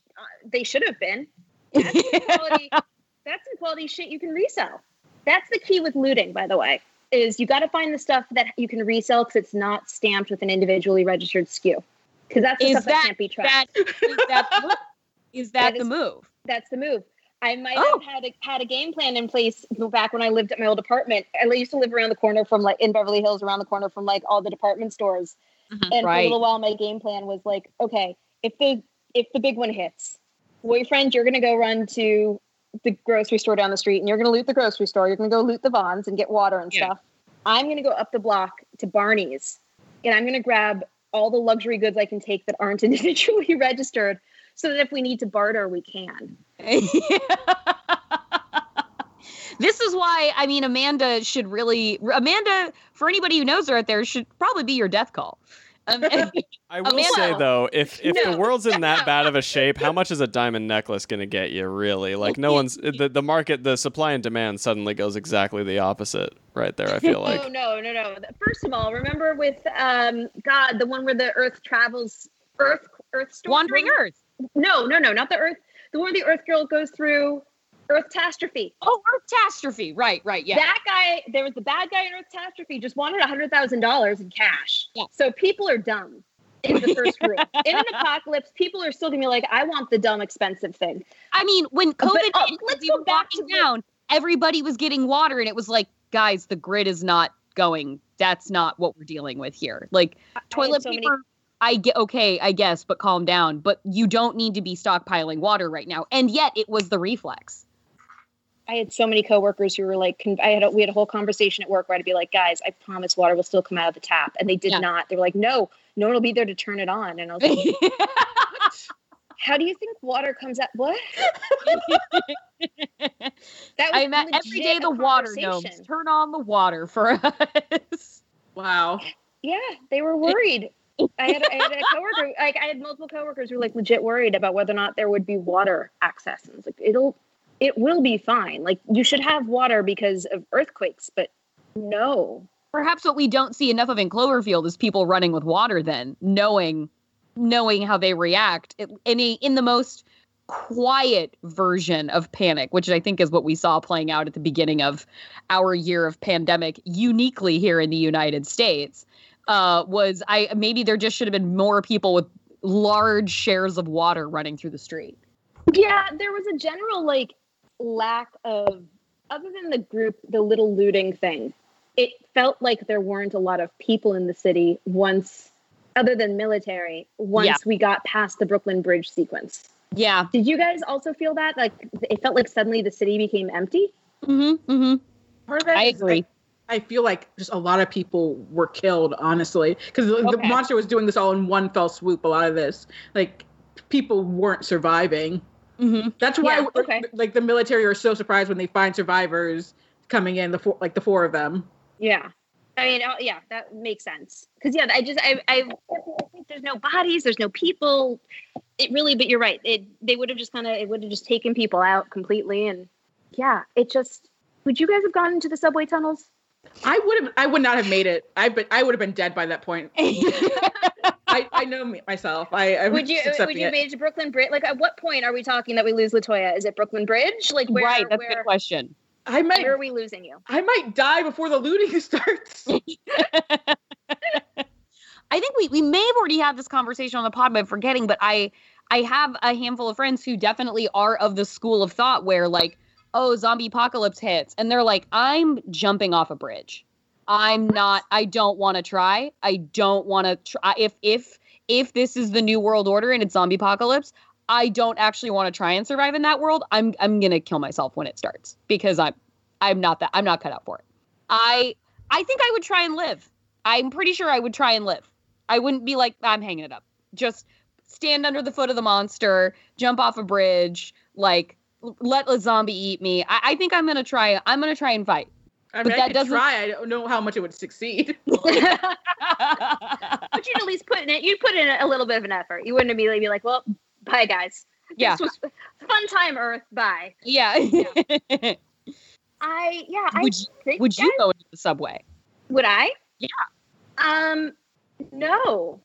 they should have been. That's some quality shit you can resell. That's the key with looting, by the way, is you got to find the stuff that you can resell because it's not stamped with an individually registered SKU. Because that's the stuff that can't be tracked. Is that the move? That's the move. I might have had a game plan in place back when I lived at my old apartment. I used to live around the corner from in Beverly Hills, around the corner from like all the department stores. Mm-hmm, and for a little while, my game plan was like, okay, if the big one hits, boyfriend, you're going to go run to the grocery store down the street and you're going to loot the grocery store. You're going to go loot the Vons and get water and stuff. I'm going to go up the block to Barney's and I'm going to grab all the luxury goods I can take that aren't individually registered. So that if we need to barter, we can. This is why, I mean, Amanda, for anybody who knows her out there, should probably be your death call. I will say, though, if the world's in that bad of a shape, how much is a diamond necklace going to get you, really? Like, no one's... The market, the supply and demand suddenly goes exactly the opposite right there, I feel like. No. First of all, remember with, the one where the Earth travels... Earth storm? Wandering Earth. No, not the Earth. The one where the Earth girl goes through Earth-tastrophe. Oh, Earth-tastrophe. Right, yeah. That guy, there was the bad guy in Earth-tastrophe, just wanted $100,000 in cash. Yeah. So people are dumb in the first rule. In an apocalypse, people are still going to be like, I want the dumb, expensive thing. I mean, when COVID was walking down, everybody was getting water, and it was like, guys, the grid is not going. That's not what we're dealing with here. Like, toilet paper... I guess, but calm down. But you don't need to be stockpiling water right now. And yet it was the reflex. I had so many coworkers who were like, we had a whole conversation at work where I'd be like, guys, I promise water will still come out of the tap. And they did not. They were like, no one will be there to turn it on. And I was like, how do you think water comes out? What? Every day the water gnomes turn on the water for us. Wow. Yeah, they were worried. I had a coworker, like I had multiple coworkers who were like legit worried about whether or not there would be water access. And it's like it will be fine. Like you should have water because of earthquakes, but no, Perhaps what we don't see enough of in Cloverfield is people running with water then, knowing how they react in the most quiet version of panic, which I think is what we saw playing out at the beginning of our year of pandemic, uniquely here in the United States, maybe there just should have been more people with large shares of water running through the street. Yeah, there was a general lack of, other than the group, the little looting thing, it felt like there weren't a lot of people in the city other than military, we got past the Brooklyn Bridge sequence. Yeah. Did you guys also feel that? It felt like suddenly the city became empty? Mm-hmm, mm-hmm. Part of that I agree. I feel like just a lot of people were killed, honestly. Because the monster was doing this all in one fell swoop, a lot of this. People weren't surviving. Mm-hmm. That's why the military are so surprised when they find survivors coming in, the four of them. Yeah. I mean, that makes sense. Because, I think there's no bodies, there's no people. It really, but you're right. They would have just taken people out completely. And would you guys have gone into the subway tunnels? I would not have made it. I would have been dead by that point. I know myself. Would you made it to Brooklyn Bridge? At what point are we talking that we lose LaToya? Is it Brooklyn Bridge? Right. That's a good question. Where are we losing you? I might die before the looting starts. I think we may have already had this conversation on the pod, but I'm forgetting. But I have a handful of friends who definitely are of the school of thought where zombie apocalypse hits. And they're like, I'm jumping off a bridge. I don't want to try. I don't want to try. If this is the new world order and it's zombie apocalypse, I don't actually want to try and survive in that world. I'm going to kill myself when it starts because I'm not cut out for it. I think I would try and live. I'm pretty sure I would try and live. I wouldn't be like, I'm hanging it up. Just stand under the foot of the monster, jump off a bridge, let a zombie eat me. I think I'm going to try. I'm going to try and fight. I mean, I don't know how much it would succeed. But you'd at least put in a little bit of an effort. You wouldn't immediately be like, well, bye guys. Yeah. This was fun time, Earth. Bye. Yeah. Would you go into the subway? Would I? Yeah. No.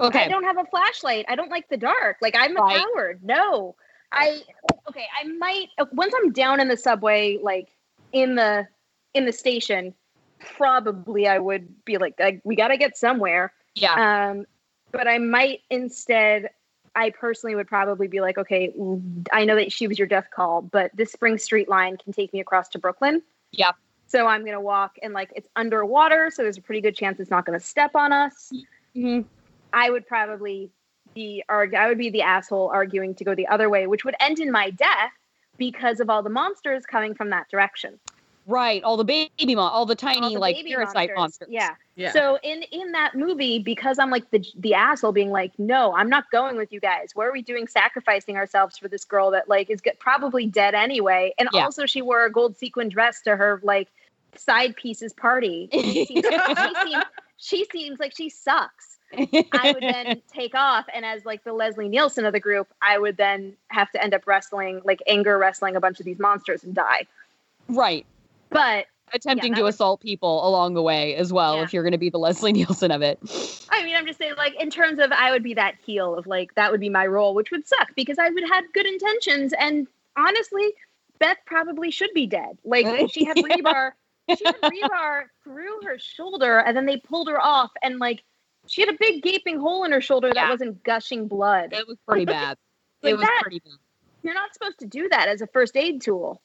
Okay. I don't have a flashlight. I don't like the dark. I'm a coward. No. I might, once I'm down in the subway, in the station, probably I would be we gotta get somewhere. Yeah. But I might instead, I personally would probably be like, okay, I know that she was your death call, but this Spring Street line can take me across to Brooklyn. Yeah. So I'm going to walk and it's underwater. So there's a pretty good chance it's not going to step on us. Mm-hmm. I would probably be the asshole arguing to go the other way, which would end in my death because of all the monsters coming from that direction. Right. All the tiny parasite monsters. Yeah. So in that movie, because I'm the asshole being no, I'm not going with you guys. What are we doing? Sacrificing ourselves for this girl that is probably dead anyway. And also she wore a gold sequin dress to her side pieces party. She seems like she sucks. I would then take off, and as the Leslie Nielsen of the group, I would then have to end up wrestling, anger wrestling a bunch of these monsters and die. Right. But attempting to assault people along the way as well, if you're going to be the Leslie Nielsen of it. I mean, I'm just saying, in terms of, I would be that heel of that would be my role, which would suck because I would have good intentions. And honestly, Beth probably should be dead. She had rebar. She had rebar through her shoulder, and then they pulled her off, and she had a big gaping hole in her shoulder that wasn't gushing blood. It was pretty bad. Pretty bad. You're not supposed to do that as a first aid tool.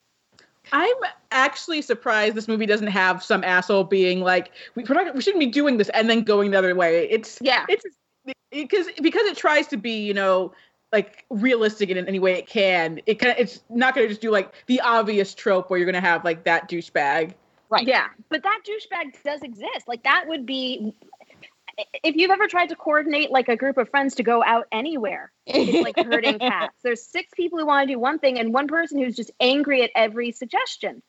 I'm actually surprised this movie doesn't have some asshole being we shouldn't be doing this, and then going the other way. Because it tries to be, realistic in any way it can. It's not going to just do the obvious trope where you're going to have that douchebag. Right. Yeah. But that douchebag does exist. That would be, if you've ever tried to coordinate a group of friends to go out anywhere, it's herding cats. There's 6 people who want to do one thing and one person who's just angry at every suggestion.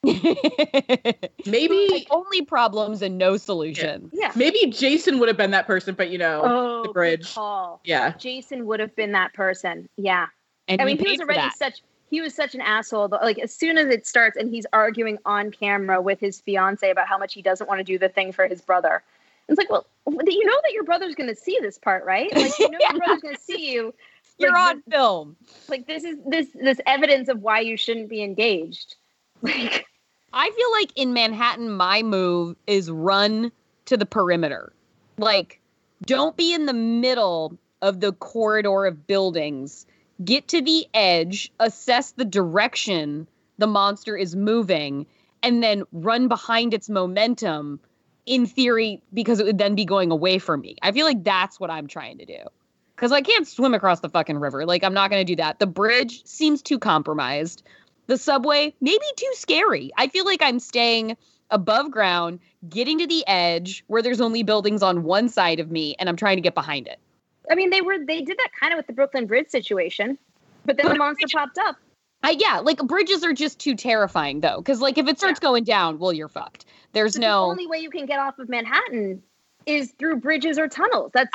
Maybe only problems and no solutions. Yeah. Maybe Jason would have been that person, but the bridge. Yeah. Jason would have been that person. Yeah. And I mean, he was already such he was such an asshole. But, like, as soon as it starts and he's arguing on camera with his fiance about how much he doesn't want to do the thing for his brother. It's like, well, you know that your brother's going to see this part, right? Like, you know your brother's going to see you. You're like, on film. Like, this is this evidence of why you shouldn't be engaged. Like, I feel like in Manhattan, my move is run to the perimeter. Like, don't be in the middle of the corridor of buildings. Get to the edge, assess the direction the monster is moving, and then run behind its momentum, in theory, because it would then be going away from me. I feel like that's what I'm trying to do. Because I can't swim across the fucking river. Like, I'm not going to do that. The bridge seems too compromised. The subway, maybe too scary. I feel like I'm staying above ground, getting to the edge where there's only buildings on one side of me, and I'm trying to get behind it. I mean, they did that kind of with the Brooklyn Bridge situation, but then the monster popped up. Yeah, like, bridges are just too terrifying, though, because, like, if it starts going down, well, you're fucked. There's so no... The only way you can get off of Manhattan is through bridges or tunnels. That's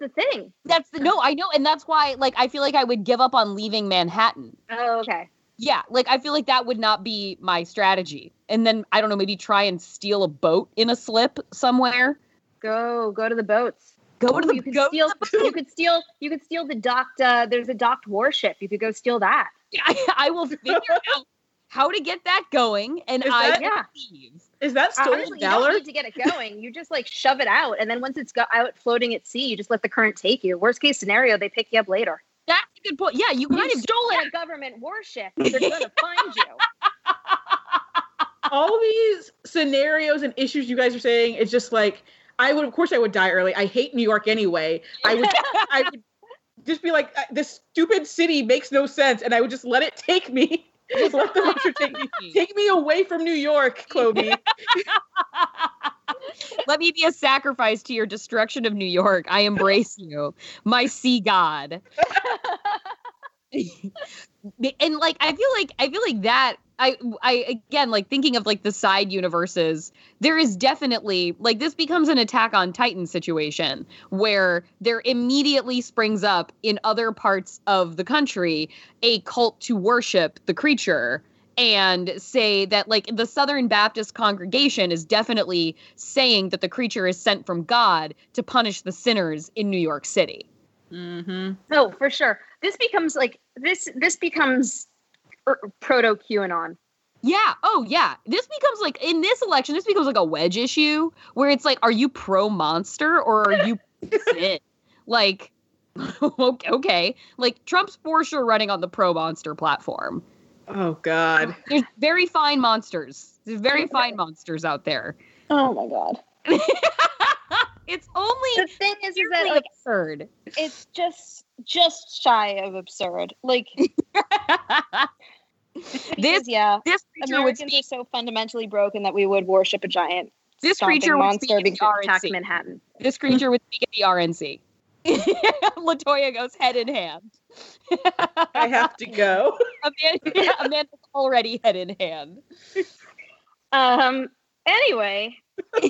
the thing. No, I know, and that's why, like, I feel like I would give up on leaving Manhattan. Oh, okay. Yeah, like, I feel like that would not be my strategy. And then, I don't know, maybe try and steal a boat in a slip somewhere. Go to the boats. You could steal the docked. There's a docked warship. You could go steal that. I will figure out how to get that going, and I believe. Is that stolen valor? You don't need to get it going. You just, like, shove it out, and then once it's out floating at sea, you just let the current take you. Worst case scenario, they pick you up later. That's a good point. Yeah, you might have stolen a government warship. They're going to find you. All these scenarios and issues you guys are saying is just like. Of course I would die early. I hate New York anyway. I would just be like, this stupid city makes no sense. And I would just let it take me. Let the monster take me. Take me away from New York, Chloe. Let me be a sacrifice to your destruction of New York. I embrace you, my sea god. And, like, I feel like that. I again, like, thinking of, like, the side universes, there is definitely, like, this becomes an Attack on Titan situation where there immediately springs up in other parts of the country a cult to worship the creature and say that, like, the Southern Baptist congregation is definitely saying that the creature is sent from God to punish the sinners in New York City. Mm-hmm. Oh, for sure. This becomes proto QAnon. Yeah. Oh, yeah. This becomes, like, in this election, this becomes like a wedge issue where it's like, are you pro monster or are you sin? Like, okay. Like, Trump's for sure running on the pro monster platform. Oh, God. There's very fine monsters. There's very fine monsters out there. Oh, my God. It's only the thing is that, like, absurd. It's just shy of absurd. Like, this creature would be so fundamentally broken that we would worship a giant. This creature would monster speak at the RNC. Manhattan. This creature would speak at the RNC. LaToya goes head in hand. I have to go. Amanda's already head in hand. Anyway,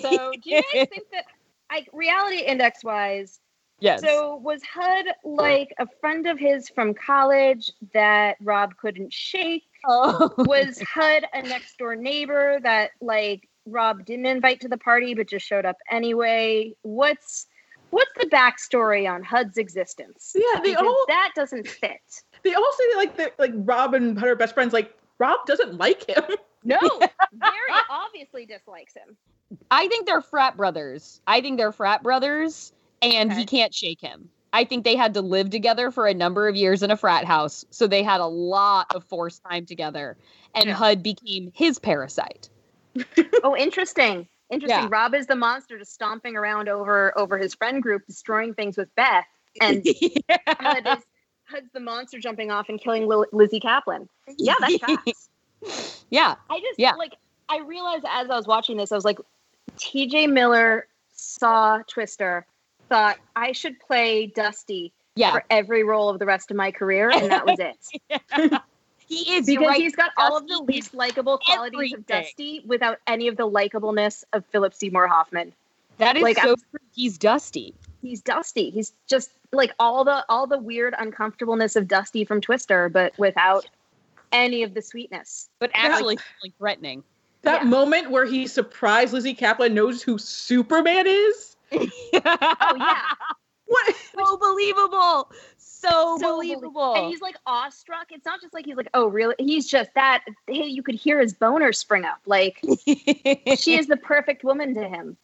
so do you guys think that? Like, reality index-wise, yes. So was HUD like a friend of his from college that Rob couldn't shake? Oh. Was HUD a next-door neighbor that, like, Rob didn't invite to the party but just showed up anyway? What's the backstory on HUD's existence? Yeah, that doesn't fit. They all say that Rob and HUD are best friends. Like, Rob doesn't like him. No, Gary obviously dislikes him. I think they're frat brothers. And he can't shake him. I think they had to live together for a number of years in a frat house. So they had a lot of forced time together. And HUD became his parasite. Oh, interesting. Interesting. Yeah. Rob is the monster just stomping around over his friend group, destroying things with Beth. And HUD's the monster jumping off and killing Lizzy Caplan. Yeah, that's fast. Yeah. I realized as I was watching this, I was like, TJ Miller saw Twister, thought I should play Dusty for every role of the rest of my career, and that was it. Yeah. He is, because he's got Dusty, all of the least likable qualities of Dusty without any of the likableness of Philip Seymour Hoffman. That is like, so true. He's Dusty. he's Dusty. He's just like all the weird uncomfortableness of Dusty from Twister, but without any of the sweetness. But actually threatening. That moment where he surprised Lizzy Caplan knows who Superman is. Oh yeah. What? So believable. So believable. And he's like awestruck. It's not just like he's like, oh, really? He's just that. Hey, you could hear his boner spring up. Like, she is the perfect woman to him.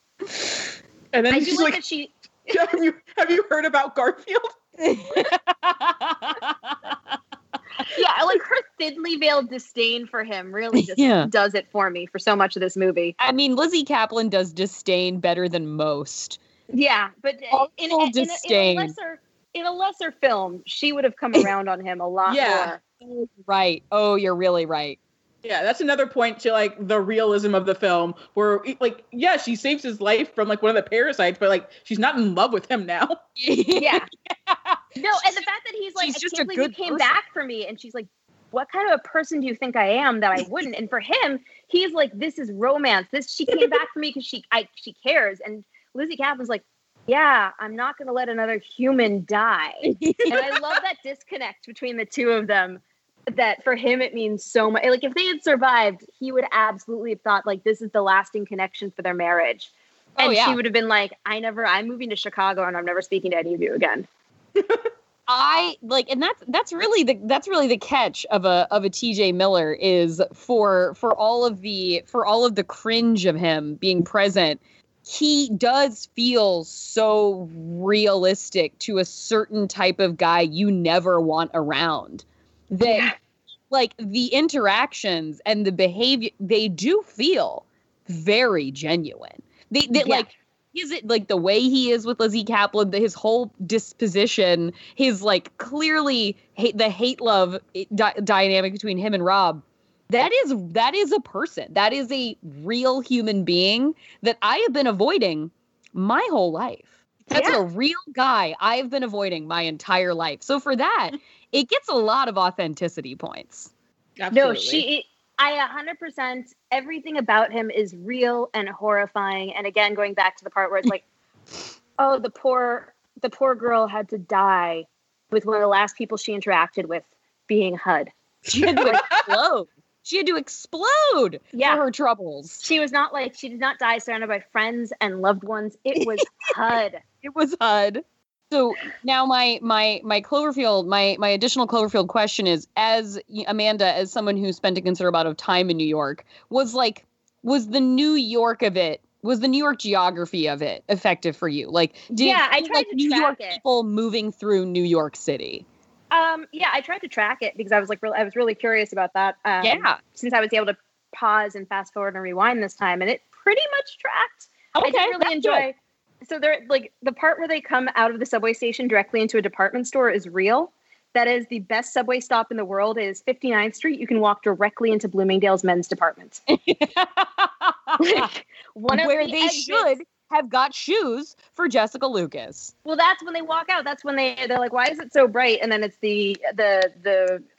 And then she's like, have you heard about Garfield? Yeah, like her thinly veiled disdain for him really just does it for me for so much of this movie. I mean, Lizzy Caplan does disdain better than most. Yeah, but in a lesser film, she would have come around on him a lot more. Right. Oh, you're really right. Yeah, that's another point to, like, the realism of the film where, like, yeah, she saves his life from, like, one of the parasites, but, like, she's not in love with him now. Yeah. No, and the fact that he's like, I can't believe you came back for me. And she's like, what kind of a person do you think I am that I wouldn't? And for him, he's like, this is romance. She came back for me because she cares. And Lizzy Caplan's like, yeah, I'm not going to let another human die. And I love that disconnect between the two of them. That for him, it means so much. Like, if they had survived, he would absolutely have thought, like, this is the lasting connection for their marriage. And she would have been like, I'm moving to Chicago and I'm never speaking to any of you again. And that's really the catch of a TJ Miller is for all of the cringe of him being present. He does feel so realistic to a certain type of guy you never want around. That, like, the interactions and the behavior, they do feel very genuine. Like, is it like the way he is with Lizzy Caplan, his whole disposition, his like clearly hate-love dynamic between him and Rob. That is a person. That is a real human being that I have been avoiding my whole life. That's a real guy I've been avoiding my entire life. So for that. It gets a lot of authenticity points. Absolutely. No, I 100%, everything about him is real and horrifying. And again, going back to the part where it's like, oh, the poor girl had to die with one of the last people she interacted with being HUD. She had to explode for her troubles. She did not die surrounded by friends and loved ones. It was HUD. It was HUD. So now my additional Cloverfield question is, as Amanda, as someone who spent a considerable amount of time in New York, was the New York geography of it effective for you? Like, I tried to New York it. People moving through New York City. I tried to track it because I was really curious about that. Since I was able to pause and fast forward and rewind this time, and it pretty much tracked. Okay, I did really enjoy. Good. So they're like the part where they come out of the subway station directly into a department store is real. That is the best subway stop in the world. It is 59th Street. You can walk directly into Bloomingdale's men's department. Where they should have got shoes for Jessica Lucas. Well, that's when they walk out. That's when they're like, why is it so bright? And then it's the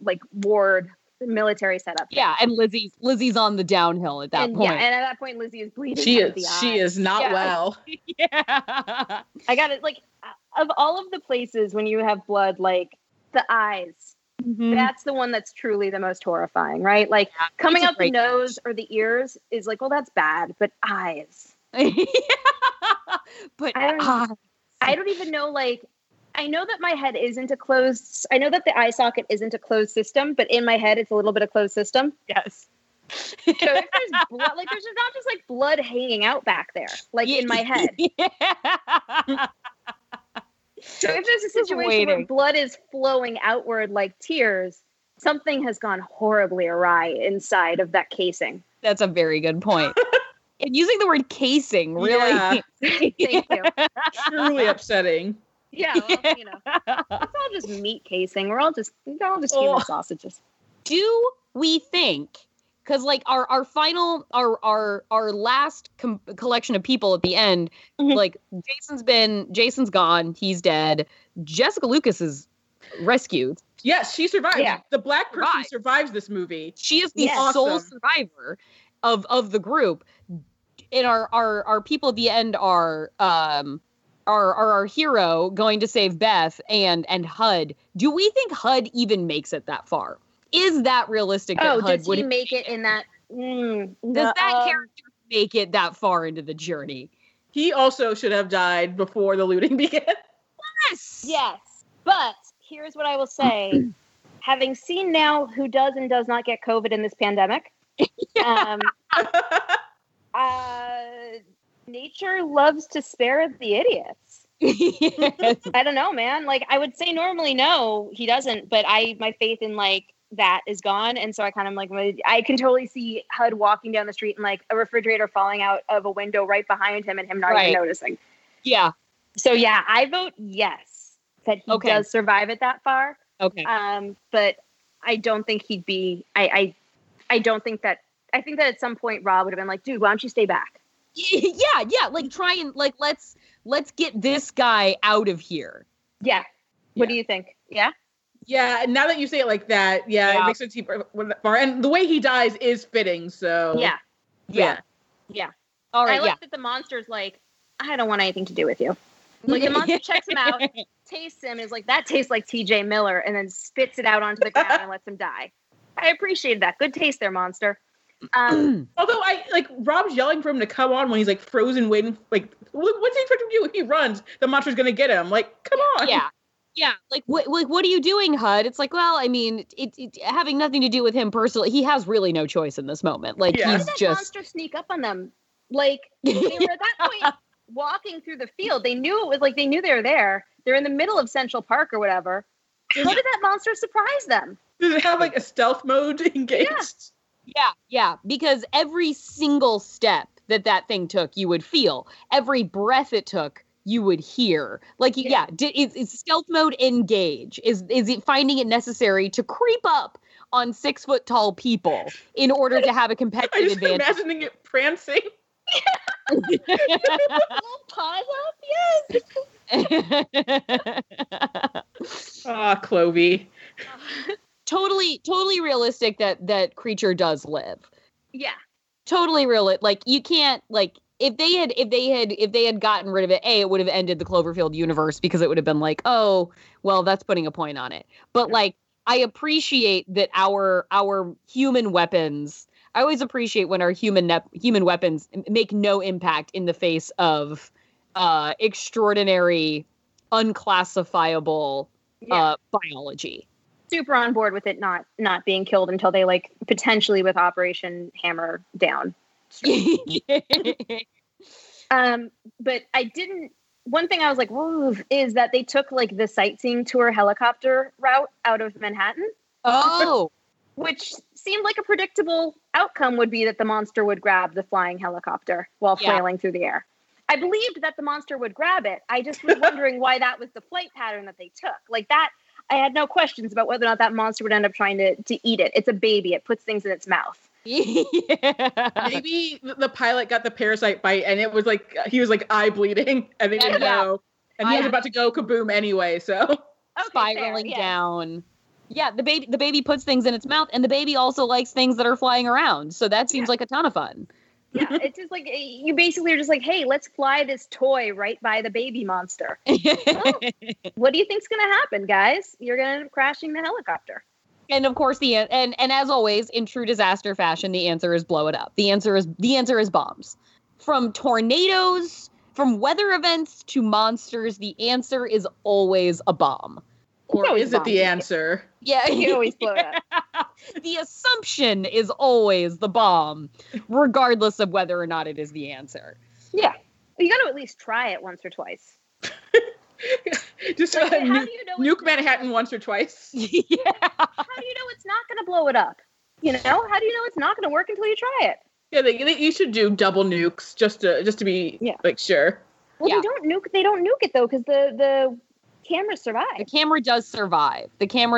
like ward military setup. Yeah, and Lizzy's on the downhill at that point. Yeah, and at that point, Lizzy is bleeding. She is not well. Yeah, I got it. Like, of all of the places when you have blood, like the eyes, that's the one that's truly the most horrifying, right? Like coming out the nose or the ears is like, well, that's bad, but eyes. But I don't even know. Like, I know that my head isn't a closed... I know that the eye socket isn't a closed system, but in my head, it's a little bit of closed system. Yes. So if there's blood... Like, there's not just, like, blood hanging out back there, like, in my head. Yeah. So if there's a situation where blood is flowing outward like tears, something has gone horribly awry inside of that casing. That's a very good point. And using the word casing, really... Yeah. Thank you. Truly upsetting. Yeah, well, you know, it's all just meat casing. We're all just human sausages. Do we think? Because like our final, our last collection of people at the end, like Jason's gone. He's dead. Jessica Lucas is rescued. Yes, she survives. Yeah. The black person survives this movie. She is the sole survivor of the group. And our people at the end are our hero going to save Beth and Hud. Do we think Hud even makes it that far? Is that realistic? Oh, that does Hud make it in that? Does that character make it that far into the journey? He also should have died before the looting began. Yes! Yes. But here's what I will say. Having seen now who does and does not get COVID in this pandemic, nature loves to spare the idiots. Yes. I don't know, man. Like, I would say normally no, he doesn't. But my faith in, like, that is gone. And so I kind of like, I can totally see Hud walking down the street and like a refrigerator falling out of a window right behind him and him not even noticing. Yeah. So yeah, I vote yes, that he does survive it that far. Okay. But I don't think he'd be, I don't think that, I think that at some point Rob would have been like, dude, why don't you stay back? Yeah. Like try and like, let's get this guy out of here. Yeah. What do you think? Yeah. Yeah, now that you say it like that, it makes sense he far. And the way he dies is fitting, so... Yeah. All right, I like that the monster's like, I don't want anything to do with you. Like, the monster checks him out, tastes him, and is like, that tastes like TJ Miller, and then spits it out onto the ground and lets him die. I appreciated that. Good taste there, monster. Although, Rob's yelling for him to come on when he's, like, frozen, waiting. Like, what's he expecting to do? If he runs, the monster's gonna get him. Like, come on! Yeah. Yeah, like what are you doing, Hud? It's like, well, I mean, it having nothing to do with him personally. He has really no choice in this moment. Like, he's just monster sneak up on them. Like, they were at that point walking through the field. They knew it was like they knew they were there. They're in the middle of Central Park or whatever. How did that monster surprise them? Does it have like a stealth mode engaged? Yeah. Because every single step that thing took, you would feel. Every breath it took, you would hear. Like, is stealth mode engage? Is it finding it necessary to creep up on 6 foot tall people in order to have a competitive advantage? I'm imagining it prancing. Paws up, yes. Ah, Clovey. Totally realistic that creature does live. Yeah. Totally real. Like, you can't, like, If they had gotten rid of it, it would have ended the Cloverfield universe because it would have been like, oh, well, that's putting a point on it. But like, I appreciate that our human weapons. I always appreciate when our human weapons make no impact in the face of extraordinary, unclassifiable biology. Super on board with it not being killed until they, like, potentially with Operation Hammer down. But one thing I was like, whoa, is that they took like the sightseeing tour helicopter route out of Manhattan. Oh. Which seemed like a predictable outcome would be that the monster would grab the flying helicopter while flailing through the air. I believed that the monster would grab it. I just was wondering why that was the flight pattern that they took. Like that, I had no questions about whether or not that monster would end up trying to eat it. It's a baby. It puts things in its mouth. Yeah. Maybe the pilot got the parasite bite and it was like, he was like eye bleeding and they didn't know. And he was about to go kaboom anyway, so. Okay, spiraling down. Yeah, the baby puts things in its mouth and the baby also likes things that are flying around. So that seems like a ton of fun. Yeah, it's just like, you basically are just like, hey, let's fly this toy right by the baby monster. Well, what do you think's going to happen, guys? You're going to end up crashing the helicopter. And of course, and as always, in true disaster fashion, the answer is blow it up. The answer is bombs. From tornadoes, from weather events to monsters, the answer is always a bomb. Or is it the answer? Yeah, you always blow it up. The assumption is always the bomb, regardless of whether or not it is the answer. Yeah, you got to at least try it once or twice. Just like, nuke Manhattan once or twice. Yeah. How do you know it's not going to blow it up? You know, how do you know it's not going to work until you try it? Yeah, you should do double nukes just to be like sure. Well, they don't nuke it though, because the camera survives. The camera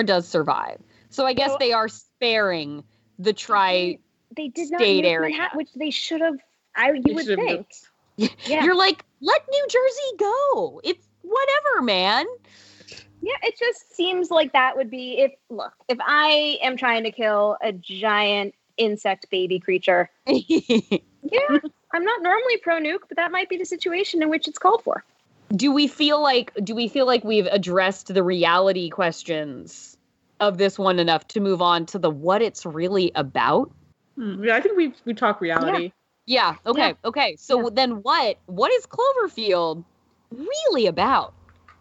does survive. So I guess they are sparing the tri-state they did not nuke area, Manhattan, which they should have. You would think. Yeah. You're like, let New Jersey go. It's whatever, man. Yeah, it just seems like that would be if I am trying to kill a giant insect baby creature. Yeah, I'm not normally pro nuke, but that might be the situation in which it's called for. Do we feel like we've addressed the reality questions of this one enough to move on to the what it's really about? Yeah, I think we talk reality. Yeah. Okay. Yeah. Okay. So then what is Cloverfield really about?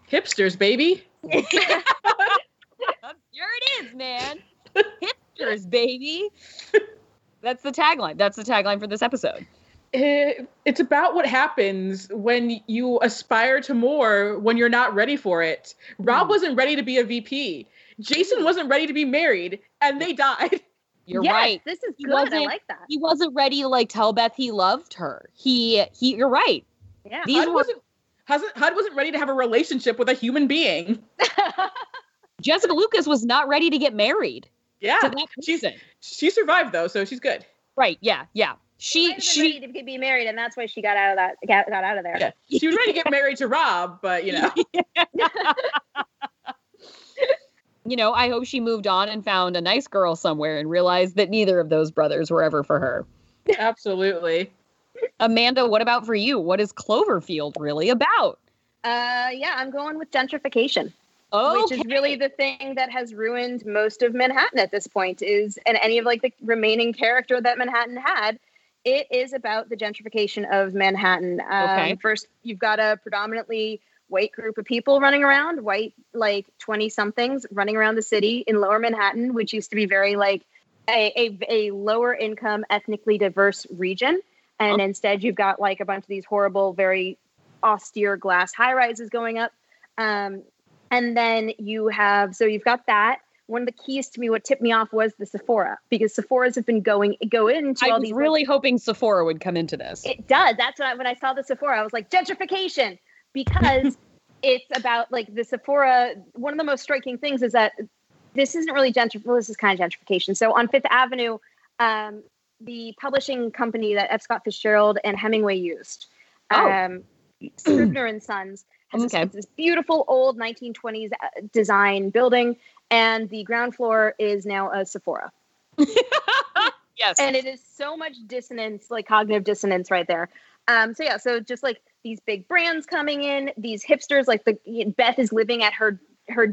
Hipsters, baby. Here it is, man. Hipsters, baby. That's the tagline. That's the tagline for this episode. It's about what happens when you aspire to more when you're not ready for it. Rob wasn't ready to be a VP. Jason wasn't ready to be married, and they died. You're right. This is good. I like that. He wasn't ready to like tell Beth he loved her. He. You're right. Yeah. HUD wasn't ready to have a relationship with a human being. Jessica Lucas was not ready to get married. Yeah. To that person. She survived though, so she's good. Right. Yeah. Yeah. She ready to be married, and that's why she got out of there. Yeah. She was ready to get married to Rob, but you know. You know, I hope she moved on and found a nice girl somewhere and realized that neither of those brothers were ever for her. Absolutely. Amanda, what about for you? What is Cloverfield really about? I'm going with gentrification. Okay. Which is really the thing that has ruined most of Manhattan at this point and any of like the remaining character that Manhattan had. It is about the gentrification of Manhattan. First, you've got a predominantly white group of people running around, white, like 20 somethings running around the city in lower Manhattan, which used to be very like a lower income, ethnically diverse region. And instead you've got like a bunch of these horrible, very austere glass high rises going up. And then you've got that. One of the keys to me, what tipped me off was the Sephora, because Sephoras have been go into all these. I was really hoping Sephora would come into this. It does. That's what when I saw the Sephora, I was like, gentrification, because it's about like the Sephora. One of the most striking things is that this isn't really gentrification. This is kind of gentrification. So on Fifth Avenue, the publishing company that F. Scott Fitzgerald and Hemingway used, Scribner and Sons, has this beautiful old 1920s design building, and the ground floor is now a Sephora. Yes. And it is so much dissonance, like cognitive dissonance right there. So just like these big brands coming in, these hipsters, like Beth is living at her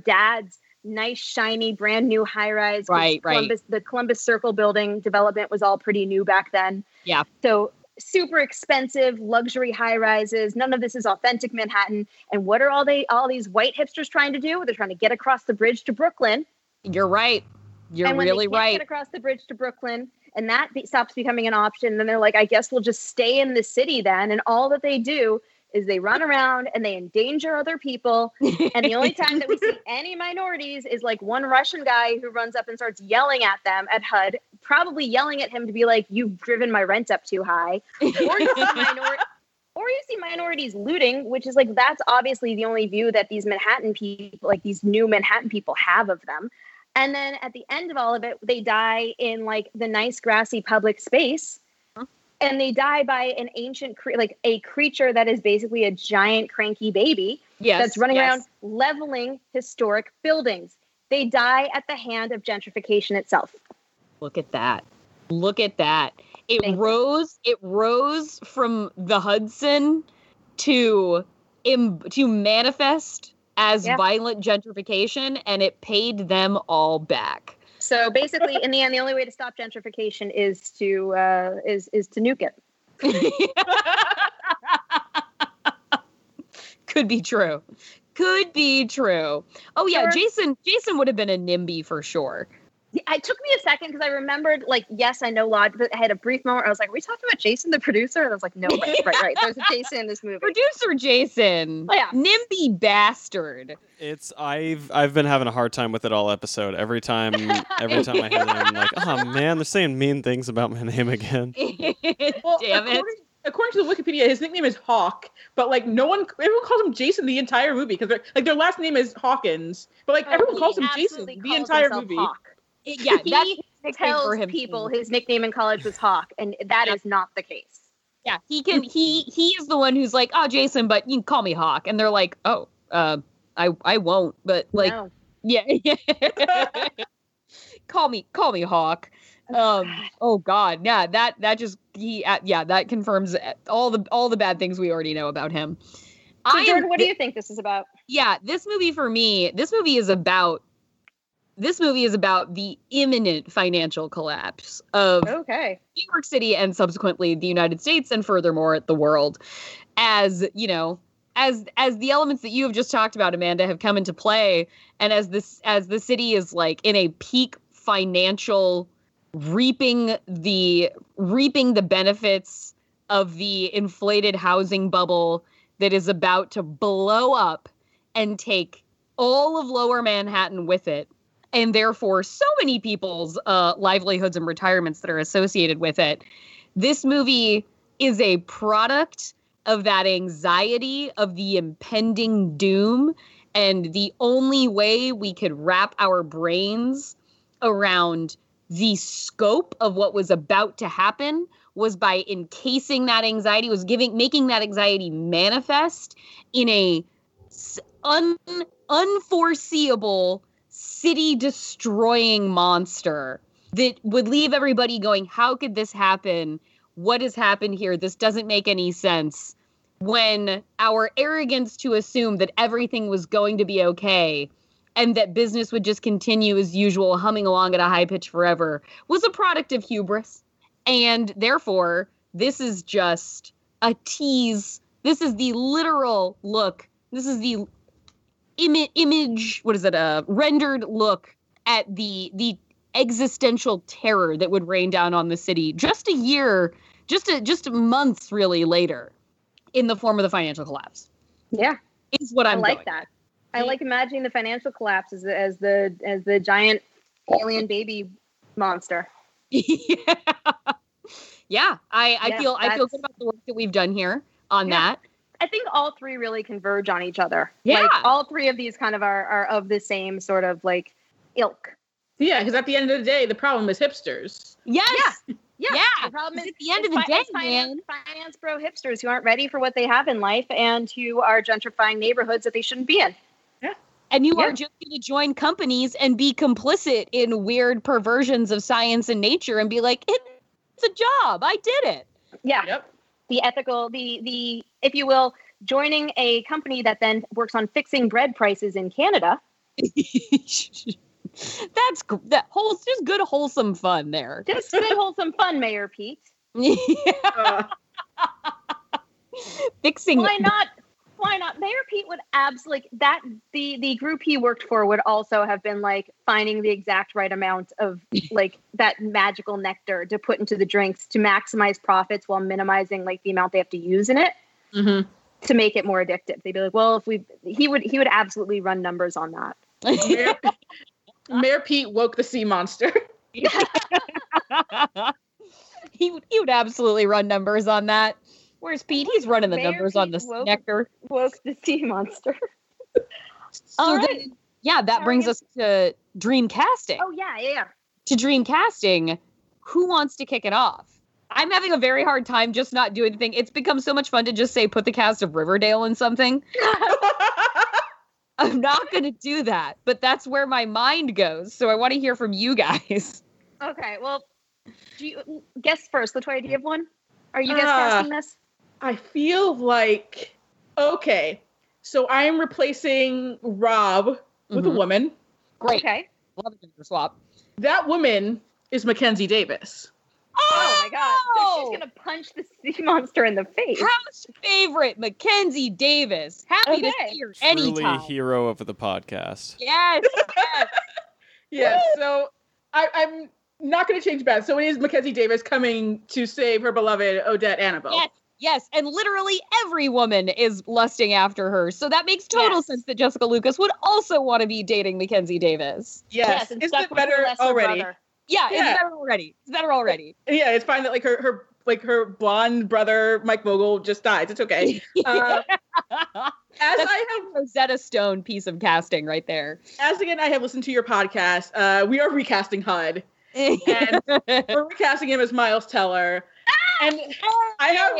dad's nice, shiny, brand new high-rise. Right, right. The Columbus Circle building development was all pretty new back then. Yeah. So super expensive luxury high rises. None of this is authentic Manhattan. And what are all these white hipsters trying to do? They're trying to get across the bridge to Brooklyn. You're right. You're and when really they can't right. Get across the bridge to Brooklyn, and that stops becoming an option. Then they're like, I guess we'll just stay in the city then. And all that they do is they run around and they endanger other people. And the only time that we see any minorities is like one Russian guy who runs up and starts yelling at them at HUD, probably yelling at him to be like, you've driven my rent up too high. Or you see minorities looting, which is like, that's obviously the only view that these Manhattan people, like these new Manhattan people have of them. And then at the end of all of it, they die in like the nice grassy public space. And they die by an ancient, a creature that is basically a giant cranky baby that's running around leveling historic buildings. They die at the hand of gentrification itself. Look at that. Look at that. It rose from the Hudson to manifest as violent gentrification, and it paid them all back. So basically, in the end, the only way to stop gentrification is to nuke it. Could be true. Oh yeah, sure. Jason would have been a NIMBY for sure. It took me a second because I remembered, like, yes, I know Lodge, but I had a brief moment. I was like, are we talking about Jason, the producer? And I was like, no, right. There's a Jason in this movie. Producer Jason. Oh, yeah. NIMBY bastard. I've been having a hard time with it all episode. Every time I hear it, I'm like, oh, man, they're saying mean things about my name again. Well, damn it. According to the Wikipedia, his nickname is Hawk, but like everyone calls him Jason the entire movie because like their last name is Hawkins, but like everyone calls him Jason the entire movie. Hawk. Yeah, he tells people his nickname in college was Hawk, and that is not the case. Yeah, he can. He is the one who's like, oh, Jason, but you can call me Hawk, and they're like, oh, I won't, but like, no. Yeah, call me Hawk. Oh God, yeah, that just that confirms all the bad things we already know about him. So Jordan, what do you think this is about? Yeah, this movie for me, this movie is about the imminent financial collapse of New York City and subsequently the United States and furthermore the world. As, you know, as the elements that you have just talked about, Amanda, have come into play, and as the city is like in a peak financial reaping the benefits of the inflated housing bubble that is about to blow up and take all of Lower Manhattan with it, and therefore so many people's livelihoods and retirements that are associated with it. This movie is a product of that anxiety of the impending doom, and the only way we could wrap our brains around the scope of what was about to happen was by encasing that anxiety, making that anxiety manifest in a unforeseeable city-destroying monster that would leave everybody going, how could this happen? What has happened here? This doesn't make any sense. When our arrogance to assume that everything was going to be okay and that business would just continue as usual, humming along at a high pitch forever, was a product of hubris. And therefore, this is just a tease. This is the literal look. This is the rendered look at the existential terror that would rain down on the city just months really later in the form of the financial collapse. Yeah. Is what I like that. I like imagining the financial collapse as the giant alien baby monster. Yeah. Yeah. I feel good about the work that we've done here on that. I think all three really converge on each other. Yeah. Like, all three of these kind of are of the same sort of like ilk. Yeah, because at the end of the day, the problem is hipsters. Yes. Yeah. Yeah. The problem is at the end of the day, man. Finance bro hipsters who aren't ready for what they have in life and who are gentrifying neighborhoods that they shouldn't be in. Yeah. And you are just going to join companies and be complicit in weird perversions of science and nature and be like, it's a job. I did it. Yeah. Yep. The ethical, the if you will, joining a company that then works on fixing bread prices in Canada. Just good wholesome fun there. Just good wholesome fun, Mayor Pete. Yeah. Fixing. Why not? Why not? Mayor Pete would absolutely that. The group he worked for would also have been like finding the exact right amount of like that magical nectar to put into the drinks to maximize profits while minimizing like the amount they have to use in it to make it more addictive. They'd be like, well, he would absolutely run numbers on that. Mayor Pete woke the sea monster. he would absolutely run numbers on that. Where's Pete? He's running the numbers on the nectar. Woke the sea monster. That brings us to dream casting. Oh yeah. To dream casting, who wants to kick it off? I'm having a very hard time just not doing anything. It's become so much fun to just say put the cast of Riverdale in something. I'm not going to do that, but that's where my mind goes. So I want to hear from you guys. Okay, well, guess first. LaToya, do you have one? Are you guys casting this? I feel like, okay, so I am replacing Rob with a woman. Great. Okay. Love the swap. That woman is Mackenzie Davis. Oh my God. So she's going to punch the sea monster in the face. House favorite, Mackenzie Davis. Happy to see her anytime. Truly hero of the podcast. Yes. Yeah, so I'm not going to change back. So it is Mackenzie Davis coming to save her beloved Odette Annabelle. Yes. And literally every woman is lusting after her. So that makes total sense that Jessica Lucas would also want to be dating Mackenzie Davis. Yes. Isn't it better already? Brother. Yeah, it's better already. Yeah, it's fine that like her blonde brother Mike Vogel just dies. It's okay. That's I have Rosetta Stone piece of casting right there. As again, I have listened to your podcast. We are recasting HUD, and we're recasting him as Miles Teller. And I have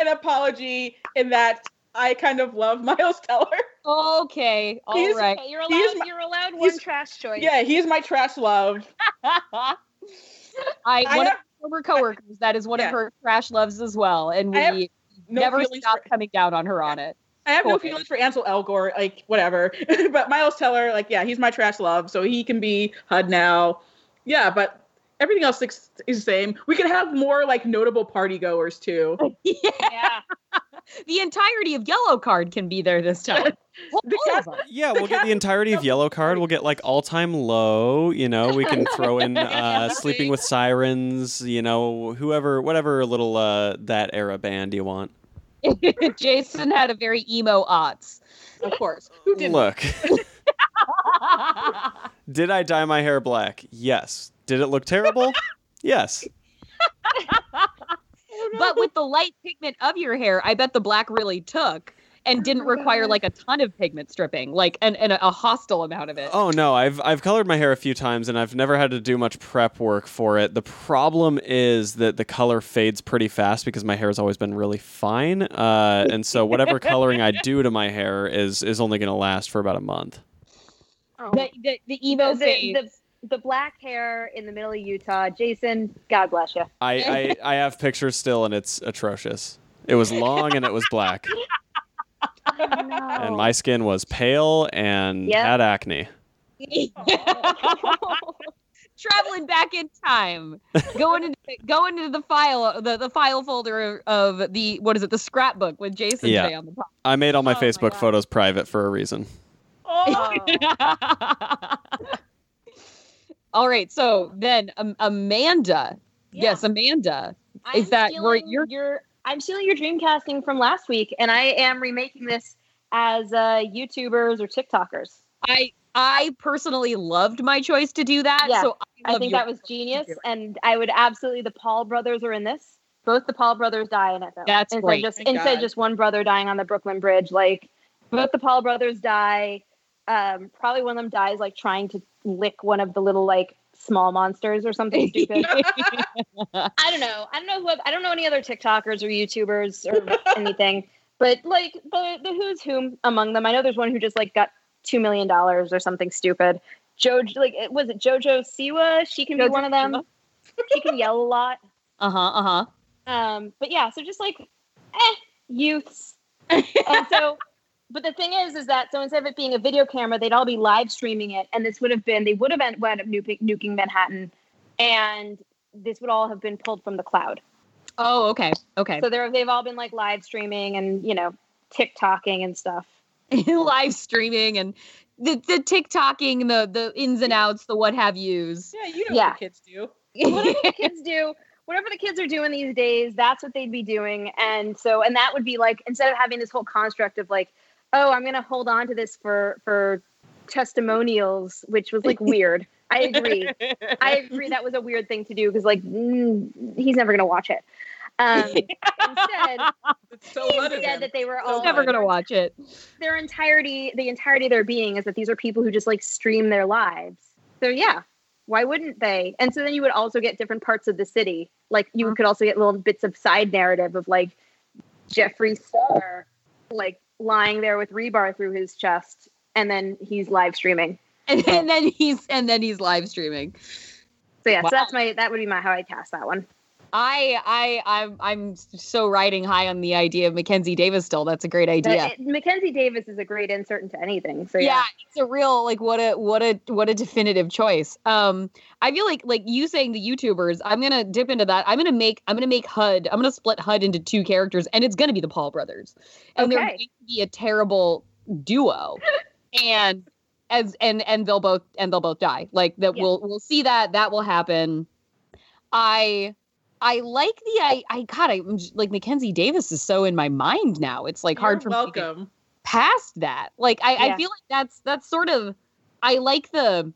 an apology in that I kind of love Miles Teller. Okay, all right. You're allowed one trash choice. Yeah, he's my trash love. One of her coworkers, that is one of her trash loves as well, and we never stopped coming down on her on it. I have no feelings for Ansel Elgort, like, whatever. But Miles Teller, like, yeah, he's my trash love, so he can be HUD now. Yeah, but everything else is the same. We could have more, like, notable party-goers, too. Yeah. The entirety of Yellowcard can be there this time. Yeah, we'll get the entirety of Yellowcard. We'll get, like, all-time low, you know. We can throw in Sleeping with Sirens, you know, whoever, whatever little that era band you want. Jason had a very emo aughts, of course. Who didn't? Look. Did I dye my hair black? Yes. Did it look terrible? Yes. But with the light pigment of your hair, I bet the black really took and didn't require like a ton of pigment stripping, like and a hostile amount of it. Oh no, I've colored my hair a few times and I've never had to do much prep work for it. The problem is that the color fades pretty fast because my hair has always been really fine. And so whatever coloring I do to my hair is only going to last for about a month. Oh. The emo phase. The black hair in the middle of Utah. Jason, God bless you. I have pictures still, and it's atrocious. It was long, and it was black. Oh, no. And my skin was pale and had acne. Traveling back in time. Going into the file, the file folder of the, what is it, the scrapbook with Jason today on the top. I made all my Facebook photos private for a reason. Oh. All right, so then Amanda. Yeah. Yes, Amanda. Is that where you're? I'm stealing your dreamcasting from last week, and I am remaking this as YouTubers or TikTokers. I personally loved my choice to do that. Yeah. So I think that was genius, and I would absolutely. The Paul brothers are in this. Both the Paul brothers die in it, though. That's great. Instead of just one brother dying on the Brooklyn Bridge, like both the Paul brothers die. Probably one of them dies like trying to lick one of the little like small monsters or something stupid. I don't know any other TikTokers or YouTubers or anything, but like the who's whom among them. I know there's one who just like got $2 million or something stupid. JoJo Siwa? She can be one of them. She can yell a lot. But yeah, so just like youths. And so but the thing is that so instead of it being a video camera, they'd all be live streaming it, and this would have been they would have wound up nuking Manhattan, and this would all have been pulled from the cloud. Oh, okay. So they've all been like live streaming and you know TikToking and stuff. Live streaming and the TikToking, the ins and outs, the what have yous. Yeah, you know what the kids do. Whatever the kids do. Whatever the kids are doing these days, that's what they'd be doing, and that would be like instead of having this whole construct of like. Oh, I'm going to hold on to this for testimonials, which was like weird. I agree. That was a weird thing to do because like he's never going to watch it. Instead that they were all never going to watch it. The entirety of their being is that these are people who just like stream their lives. So yeah, why wouldn't they? And so then you would also get different parts of the city. Like you could also get little bits of side narrative of like Jeffree Star, like, lying there with rebar through his chest, and then he's live streaming, and then he's live streaming. So yeah, wow. So that would be how I cast that one. I'm so riding high on the idea of Mackenzie Davis still. That's a great idea. Mackenzie Davis is a great insert into anything. So yeah, it's a real like what a definitive choice. I feel like you saying the YouTubers. I'm gonna dip into that. I'm gonna make HUD. I'm gonna split HUD into two characters, and it's gonna be the Paul brothers, and they're going to be a terrible duo, and they'll both die. Like that. Yeah. We'll see that will happen. I'm like Mackenzie Davis is so in my mind now. It's like hard for me to get past that. Like I feel like that's sort of I like the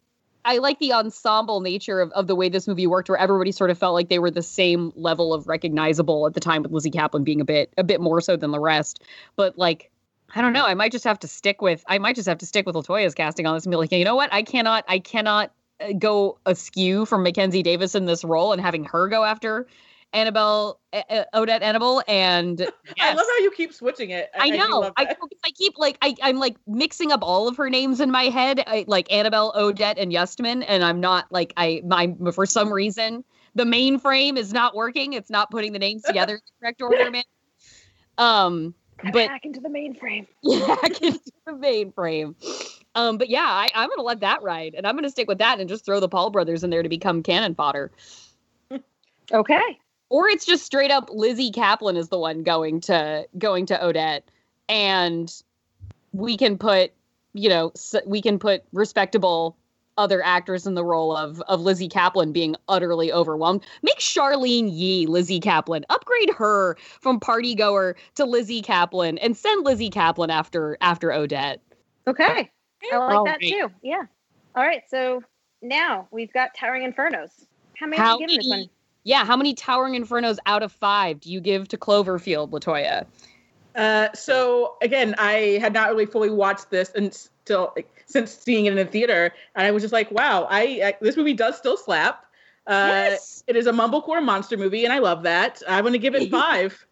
ensemble nature of the way this movie worked, where everybody sort of felt like they were the same level of recognizable at the time, with Lizzy Caplan being a bit more so than the rest. But like I don't know, I might just have to stick with LaToya's casting on this and be like, you know what? I cannot go askew from Mackenzie Davis in this role and having her go after Odette Annabelle. And yes. I love how you keep switching it. I know. I'm like mixing up all of her names in my head, like Annabelle, Odette, and Yustman. And I'm not like for some reason, the mainframe is not working. It's not putting the names together in the correct order, man. Back into the mainframe. Back into the mainframe. But yeah, I'm going to let that ride. And I'm going to stick with that and just throw the Paul brothers in there to become cannon fodder. Okay. Or it's just straight up Lizzy Caplan is the one going to Odette. And we can put, we can put respectable other actors in the role of Lizzy Caplan being utterly overwhelmed. Make Charlene Yee Lizzy Caplan. Upgrade her from party goer to Lizzy Caplan and send Lizzy Caplan after Odette. Okay. I like that too. Yeah. All right. So now we've got Towering Infernos. How many do you give this one? Yeah. How many Towering Infernos out of 5 do you give to Cloverfield, LaToya? So again, I had not really fully watched this since seeing it in the theater, and I was just like, wow, this movie does still slap. Yes. It is a mumblecore monster movie, and I love that. I'm going to give it 5.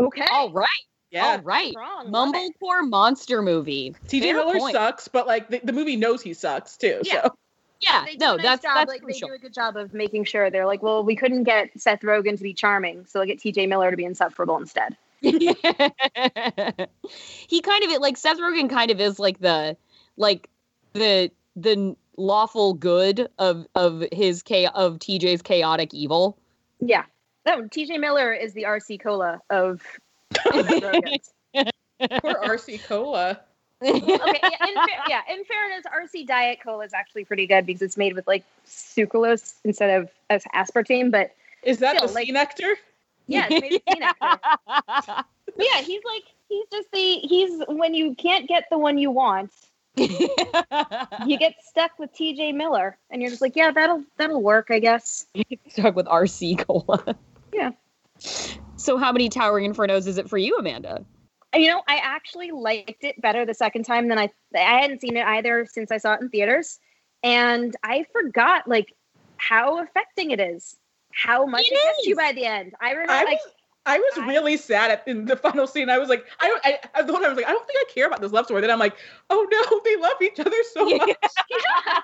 Okay. All right. Yeah. All right. Mumblecore monster movie. TJ Miller sucks, but the movie knows he sucks too. Yeah. So. Yeah. They do a good job of making sure they're like, well, we couldn't get Seth Rogen to be charming, so we'll get TJ Miller to be insufferable instead. He kind of Seth Rogen kind of is the lawful good of TJ's chaotic evil. Yeah. No, TJ Miller is the RC Cola of Poor RC Cola. Okay, in fairness, RC Diet Cola is actually pretty good because it's made with sucralose instead of aspartame, but is that still, the sea nectar? Yeah, it's made with sea nectar. But yeah, he's when you can't get the one you want, you get stuck with TJ Miller and you're just like, yeah, that'll work, I guess. You get stuck with RC Cola. Yeah. So how many Towering Infernos is it for you, Amanda? I actually liked it better the second time than I hadn't seen it either since I saw it in theaters. And I forgot how affecting it is, how much it hits you by the end. I remember I was really sad in the final scene. I was like, I don't think I care about this love story. Then I'm like, oh no, they love each other so much. Yeah.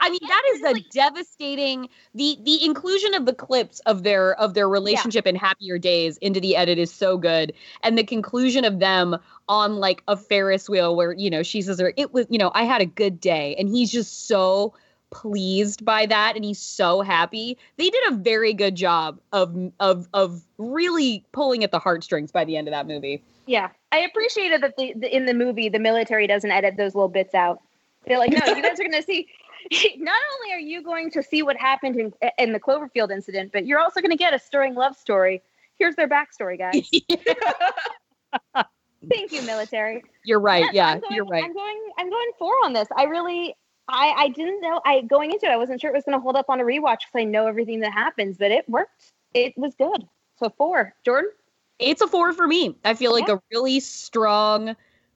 I mean, that is the devastating, the inclusion of the clips of their relationship in Happier Days into the edit is so good. And the conclusion of them on a Ferris wheel where, she says, it was, I had a good day. And he's just so pleased by that. And he's so happy. They did a very good job of really pulling at the heartstrings by the end of that movie. Yeah. I appreciated that in the movie, the military doesn't edit those little bits out. They're like, no, you guys are going to see. Not only are you going to see what happened in the Cloverfield incident, but you're also going to get a stirring love story. Here's their backstory, guys. Yeah. Thank you, military. You're right. Yes, yeah, you're right. I'm going 4 on this. I didn't know. Going into it, I wasn't sure it was going to hold up on a rewatch because I know everything that happens, but it worked. It was good. So 4, Jordan. It's a 4 for me. I feel like a really strong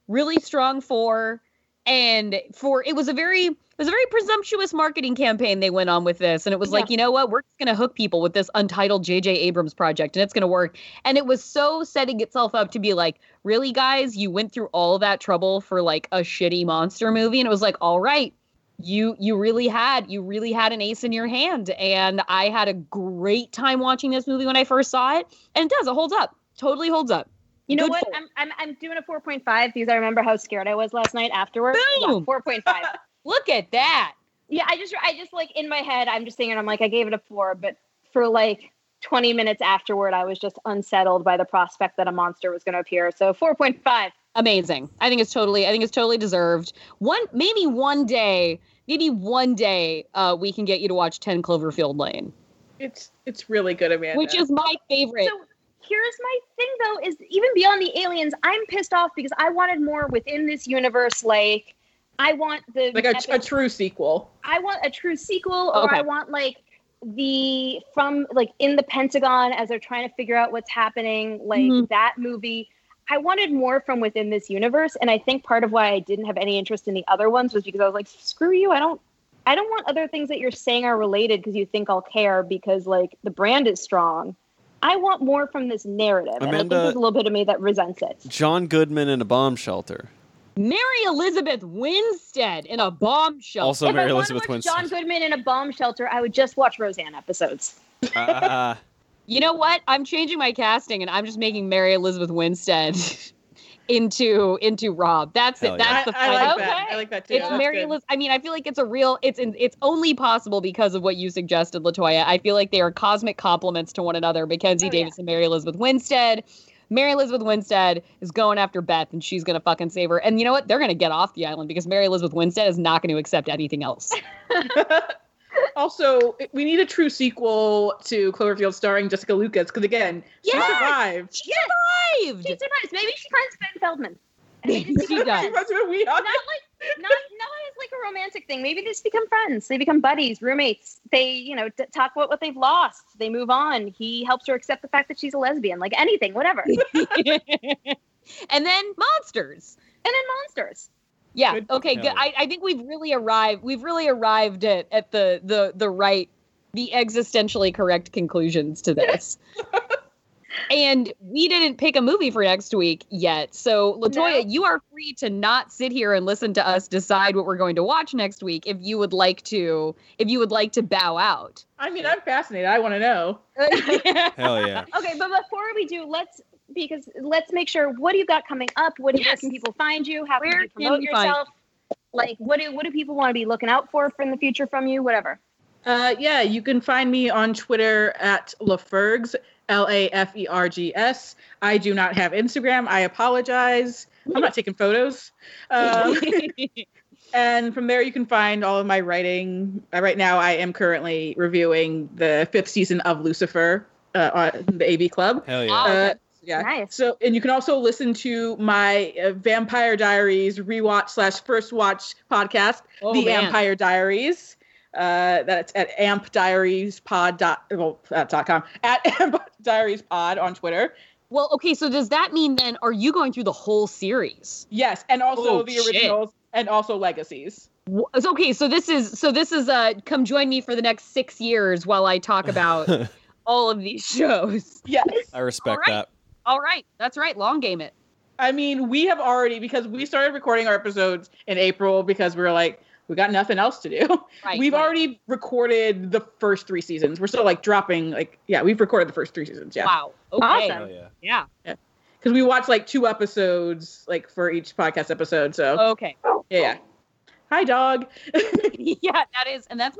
4. And it was a very presumptuous marketing campaign they went on with this. And it was you know what? We're just going to hook people with this untitled JJ Abrams project and it's going to work. And it was so setting itself up to be really, guys, you went through all that trouble for a shitty monster movie. And it was all right, you really had an ace in your hand. And I had a great time watching this movie when I first saw it. And it does. It holds up. Totally holds up. You know what? I'm doing a 4.5 because I remember how scared I was last night afterwards. Boom! Yeah, 4.5. Look at that. Yeah, I just in my head, I'm just thinking, I'm I gave it a 4, but for 20 minutes afterward, I was just unsettled by the prospect that a monster was going to appear. So 4.5. Amazing. I think it's totally deserved. Maybe one day, we can get you to watch 10 Cloverfield Lane. It's really good, Amanda. Which is my favorite. So, here's my thing, though, is even beyond the aliens, I'm pissed off because I wanted more within this universe. I want the... a true sequel. I want a true sequel, or okay. I want, in the Pentagon as they're trying to figure out what's happening, that movie. I wanted more from within this universe, and I think part of why I didn't have any interest in the other ones was because I was like, screw you, I don't want other things that you're saying are related because you think I'll care because, the brand is strong. I want more from this narrative, Amanda, and I think there's a little bit of me that resents it. John Goodman in a bomb shelter. Mary Elizabeth Winstead in a bomb shelter. Also, if Mary Elizabeth Winstead. John Goodman in a bomb shelter, I would just watch Roseanne episodes. You know what? I'm changing my casting, and I'm just making Mary Elizabeth Winstead into Rob. That's it. Yeah. That's the fight. I like that too. It's Mary Elizabeth. I mean, I feel like it's a real. It's only possible because of what you suggested, LaToya. I feel like they are cosmic compliments to one another. Mackenzie Davis and Mary Elizabeth Winstead. Mary Elizabeth Winstead is going after Beth, and she's going to fucking save her. And you know what? They're going to get off the island because Mary Elizabeth Winstead is not going to accept anything else. Also, we need a true sequel to Cloverfield starring Jessica Lucas, because again, she survived. She survives. Maybe she finds Ben Feldman. Maybe she does. She finds Weehawken. Not as like a romantic thing. Maybe they just become friends. They become buddies, roommates. They, talk about what they've lost. They move on. He helps her accept the fact that she's a lesbian. Like anything, whatever. And then monsters. Yeah. Good. Okay. Good. I think we've really arrived. At the existentially correct conclusions to this. And we didn't pick a movie for next week yet. So LaToya, you are free to not sit here and listen to us decide what we're going to watch next week. If you would like to bow out. I mean, I'm fascinated. I want to know. Hell yeah. Okay. But before we do, let's make sure, what do you got coming up? Where can people find you? How can you promote yourself? What do people want to be looking out for in the future from you? Whatever. You can find me on Twitter at LaFergs, LaFergs. I do not have Instagram. I apologize. I'm not taking photos. And from there, you can find all of my writing. Right now, I am currently reviewing the 5th season of Lucifer on the AV Club. Hell yeah. Yeah. Nice. So, and you can also listen to my Vampire Diaries rewatch / first watch podcast, Vampire Diaries. That's at ampdiariespod.com at ampdiariespod on Twitter. Well, okay. So does that mean then, are you going through the whole series? Yes, and also the originals and also legacies. Okay, so this is come join me for the next 6 years while I talk about all of these shows. Yes, I respect that. All right. That's right. Long game it. I mean, we have already, because we started recording our episodes in April because we were like, we got nothing else to do. Right, we've already recorded the first 3 seasons. We're still we've recorded the first 3 seasons. Yeah. Wow. Okay. Awesome. Yeah. Because we watched 2 episodes for each podcast episode. So. Okay. Yeah. Hi, dog. Yeah, that is. And that's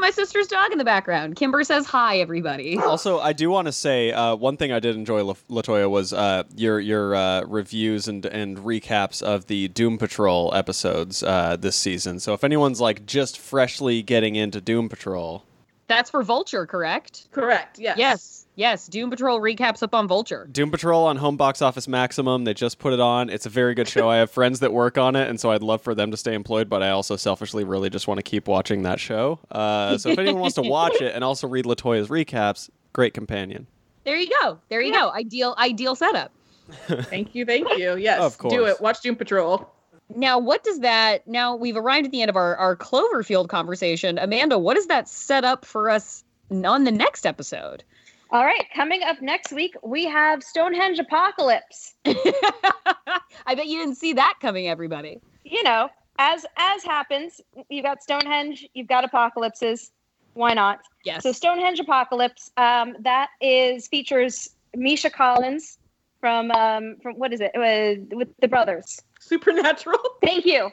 my sister's dog in the background. Kimber says hi, everybody. Also, I do want to say one thing I did enjoy, LaToya, was your reviews and recaps of the Doom Patrol episodes this season. So if anyone's just freshly getting into Doom Patrol. That's for Vulture, correct? Correct, yes. Yes, Doom Patrol recaps up on Vulture. Doom Patrol on Home Box Office Maximum. They just put it on. It's a very good show. I have friends that work on it, and so I'd love for them to stay employed, but I also selfishly really just want to keep watching that show. So if anyone wants to watch it and also read LaToya's recaps, great companion. There you go. There you go. Ideal setup. Thank you. Yes, of course. Do it. Watch Doom Patrol. Now, we've arrived at the end of our Cloverfield conversation. Amanda, what does that set up for us on the next episode? All right, coming up next week, we have Stonehenge Apocalypse. I bet you didn't see that coming, everybody. As happens, you've got Stonehenge, you've got apocalypses. Why not? Yes. So Stonehenge Apocalypse, features Misha Collins from what is it? With the brothers. Supernatural. Thank you. Yes.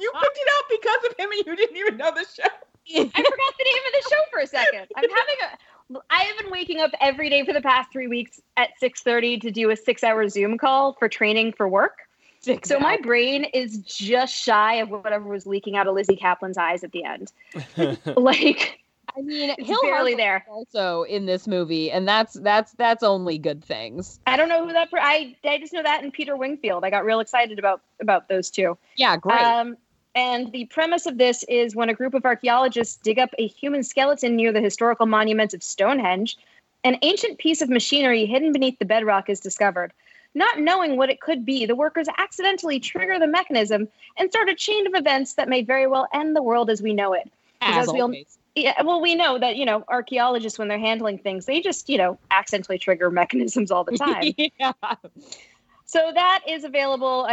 You picked it out because of him and you didn't even know the show. I forgot the name of the show for a second. I have been waking up every day for the past 3 weeks at 6:30 to do a 6-hour Zoom call for training for work. So my brain is just shy of whatever was leaking out of Lizzy Caplan's eyes at the end. Hill barely there. Also in this movie, and that's only good things. I don't know who that. I just know that and Peter Wingfield. I got real excited about those two. Yeah, great. And the premise of this is when a group of archaeologists dig up a human skeleton near the historical monument of Stonehenge, an ancient piece of machinery hidden beneath the bedrock is discovered. Not knowing what it could be, the workers accidentally trigger the mechanism and start a chain of events that may very well end the world as we know it. We know that, archaeologists, when they're handling things, they just, accidentally trigger mechanisms all the time. Yeah. So that is available.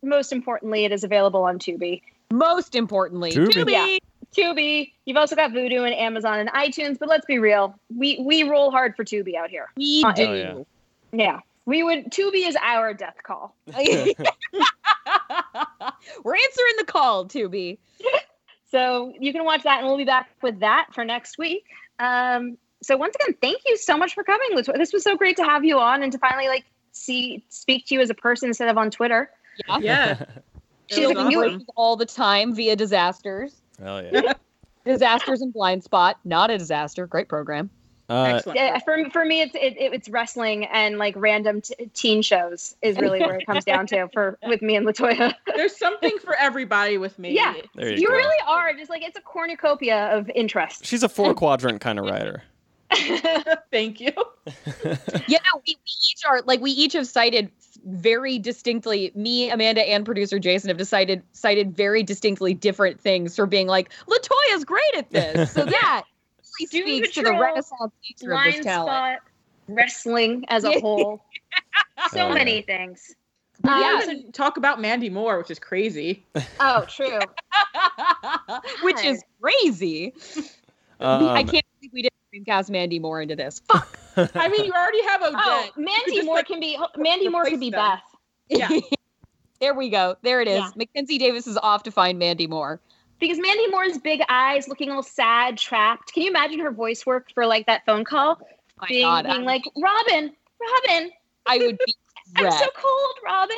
Most importantly, it is available on Tubi. Tubi. Yeah. Tubi. You've also got Vudu and Amazon and iTunes, but let's be real. We roll hard for Tubi out here. We do. Oh, yeah. Yeah. We would. Tubi is our death call. We're answering the call, Tubi. So you can watch that, and we'll be back with that for next week. So once again, thank you so much for coming. This was so great to have you on and to finally speak to you as a person instead of on Twitter. Yeah. She's like you all the time via disasters. Oh yeah. Disasters and Blind Spot. Not a disaster. Great program. For me, it's wrestling and like random teen shows is really where it comes down to with me and LaToya. There's something for everybody with me. Yeah, you really are. Just like it's a cornucopia of interest. She's a 4-quadrant kind of writer. Thank you. Yeah, we each have cited very distinctly. Me, Amanda, and producer Jason have cited very distinctly different things for being like LaToya's great at this. So that. Speaks to the Renaissance nature of this talent. Wrestling as a whole. So many things. We talk about Mandy Moore, which is crazy. Oh, true. Which is crazy. I can't believe we didn't cast Mandy Moore into this. Fuck. I mean, you already have Odette. Oh, Mandy Moore can be Beth. Yeah. There we go. There it is. Yeah. Mackenzie Davis is off to find Mandy Moore. Because Mandy Moore's big eyes, looking all sad, trapped. Can you imagine her voice work for that phone call? Oh my God, being like, Robin. I would be I'm so cold, Robin.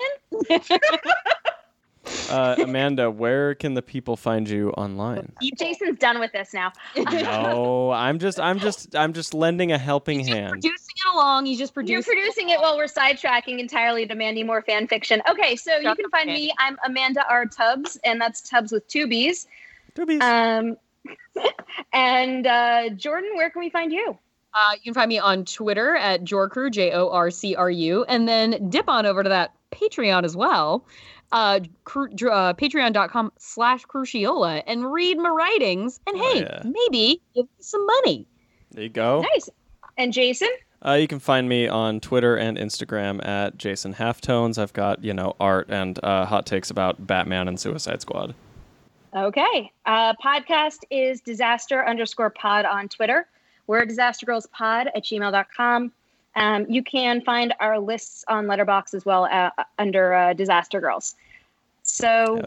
Amanda, where can the people find you online? Jason's done with this now. No, I'm just lending a helping hand. Producing it along. You're producing it while we're sidetracking entirely to Mandy Moore fan fiction. Okay, so you can find me. I'm Amanda R. Tubbs, and that's Tubbs with 2 B's. And Jordan, where can we find you? You can find me on Twitter at Jorcru, JORCRU, and then dip on over to that Patreon as well. Patreon.com/Cruciola and read my writings and maybe give me some money. There you go. Nice. And Jason? You can find me on Twitter and Instagram at Jason Halftones. I've got, art and hot takes about Batman and Suicide Squad. Okay. Podcast is disaster_pod on Twitter. We're disastergirlspod@gmail.com. You can find our lists on Letterboxd as well under Disaster Girls. So,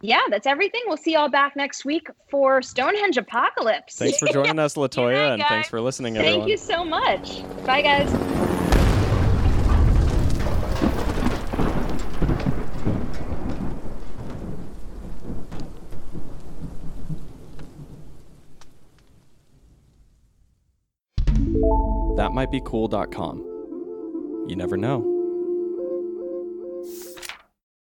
yeah, that's everything. We'll see you all back next week for Stonehenge Apocalypse. Thanks for joining us, LaToya, and thanks for listening, everyone. Thank you so much. Bye, guys. ThatMightBeCool.com. You never know.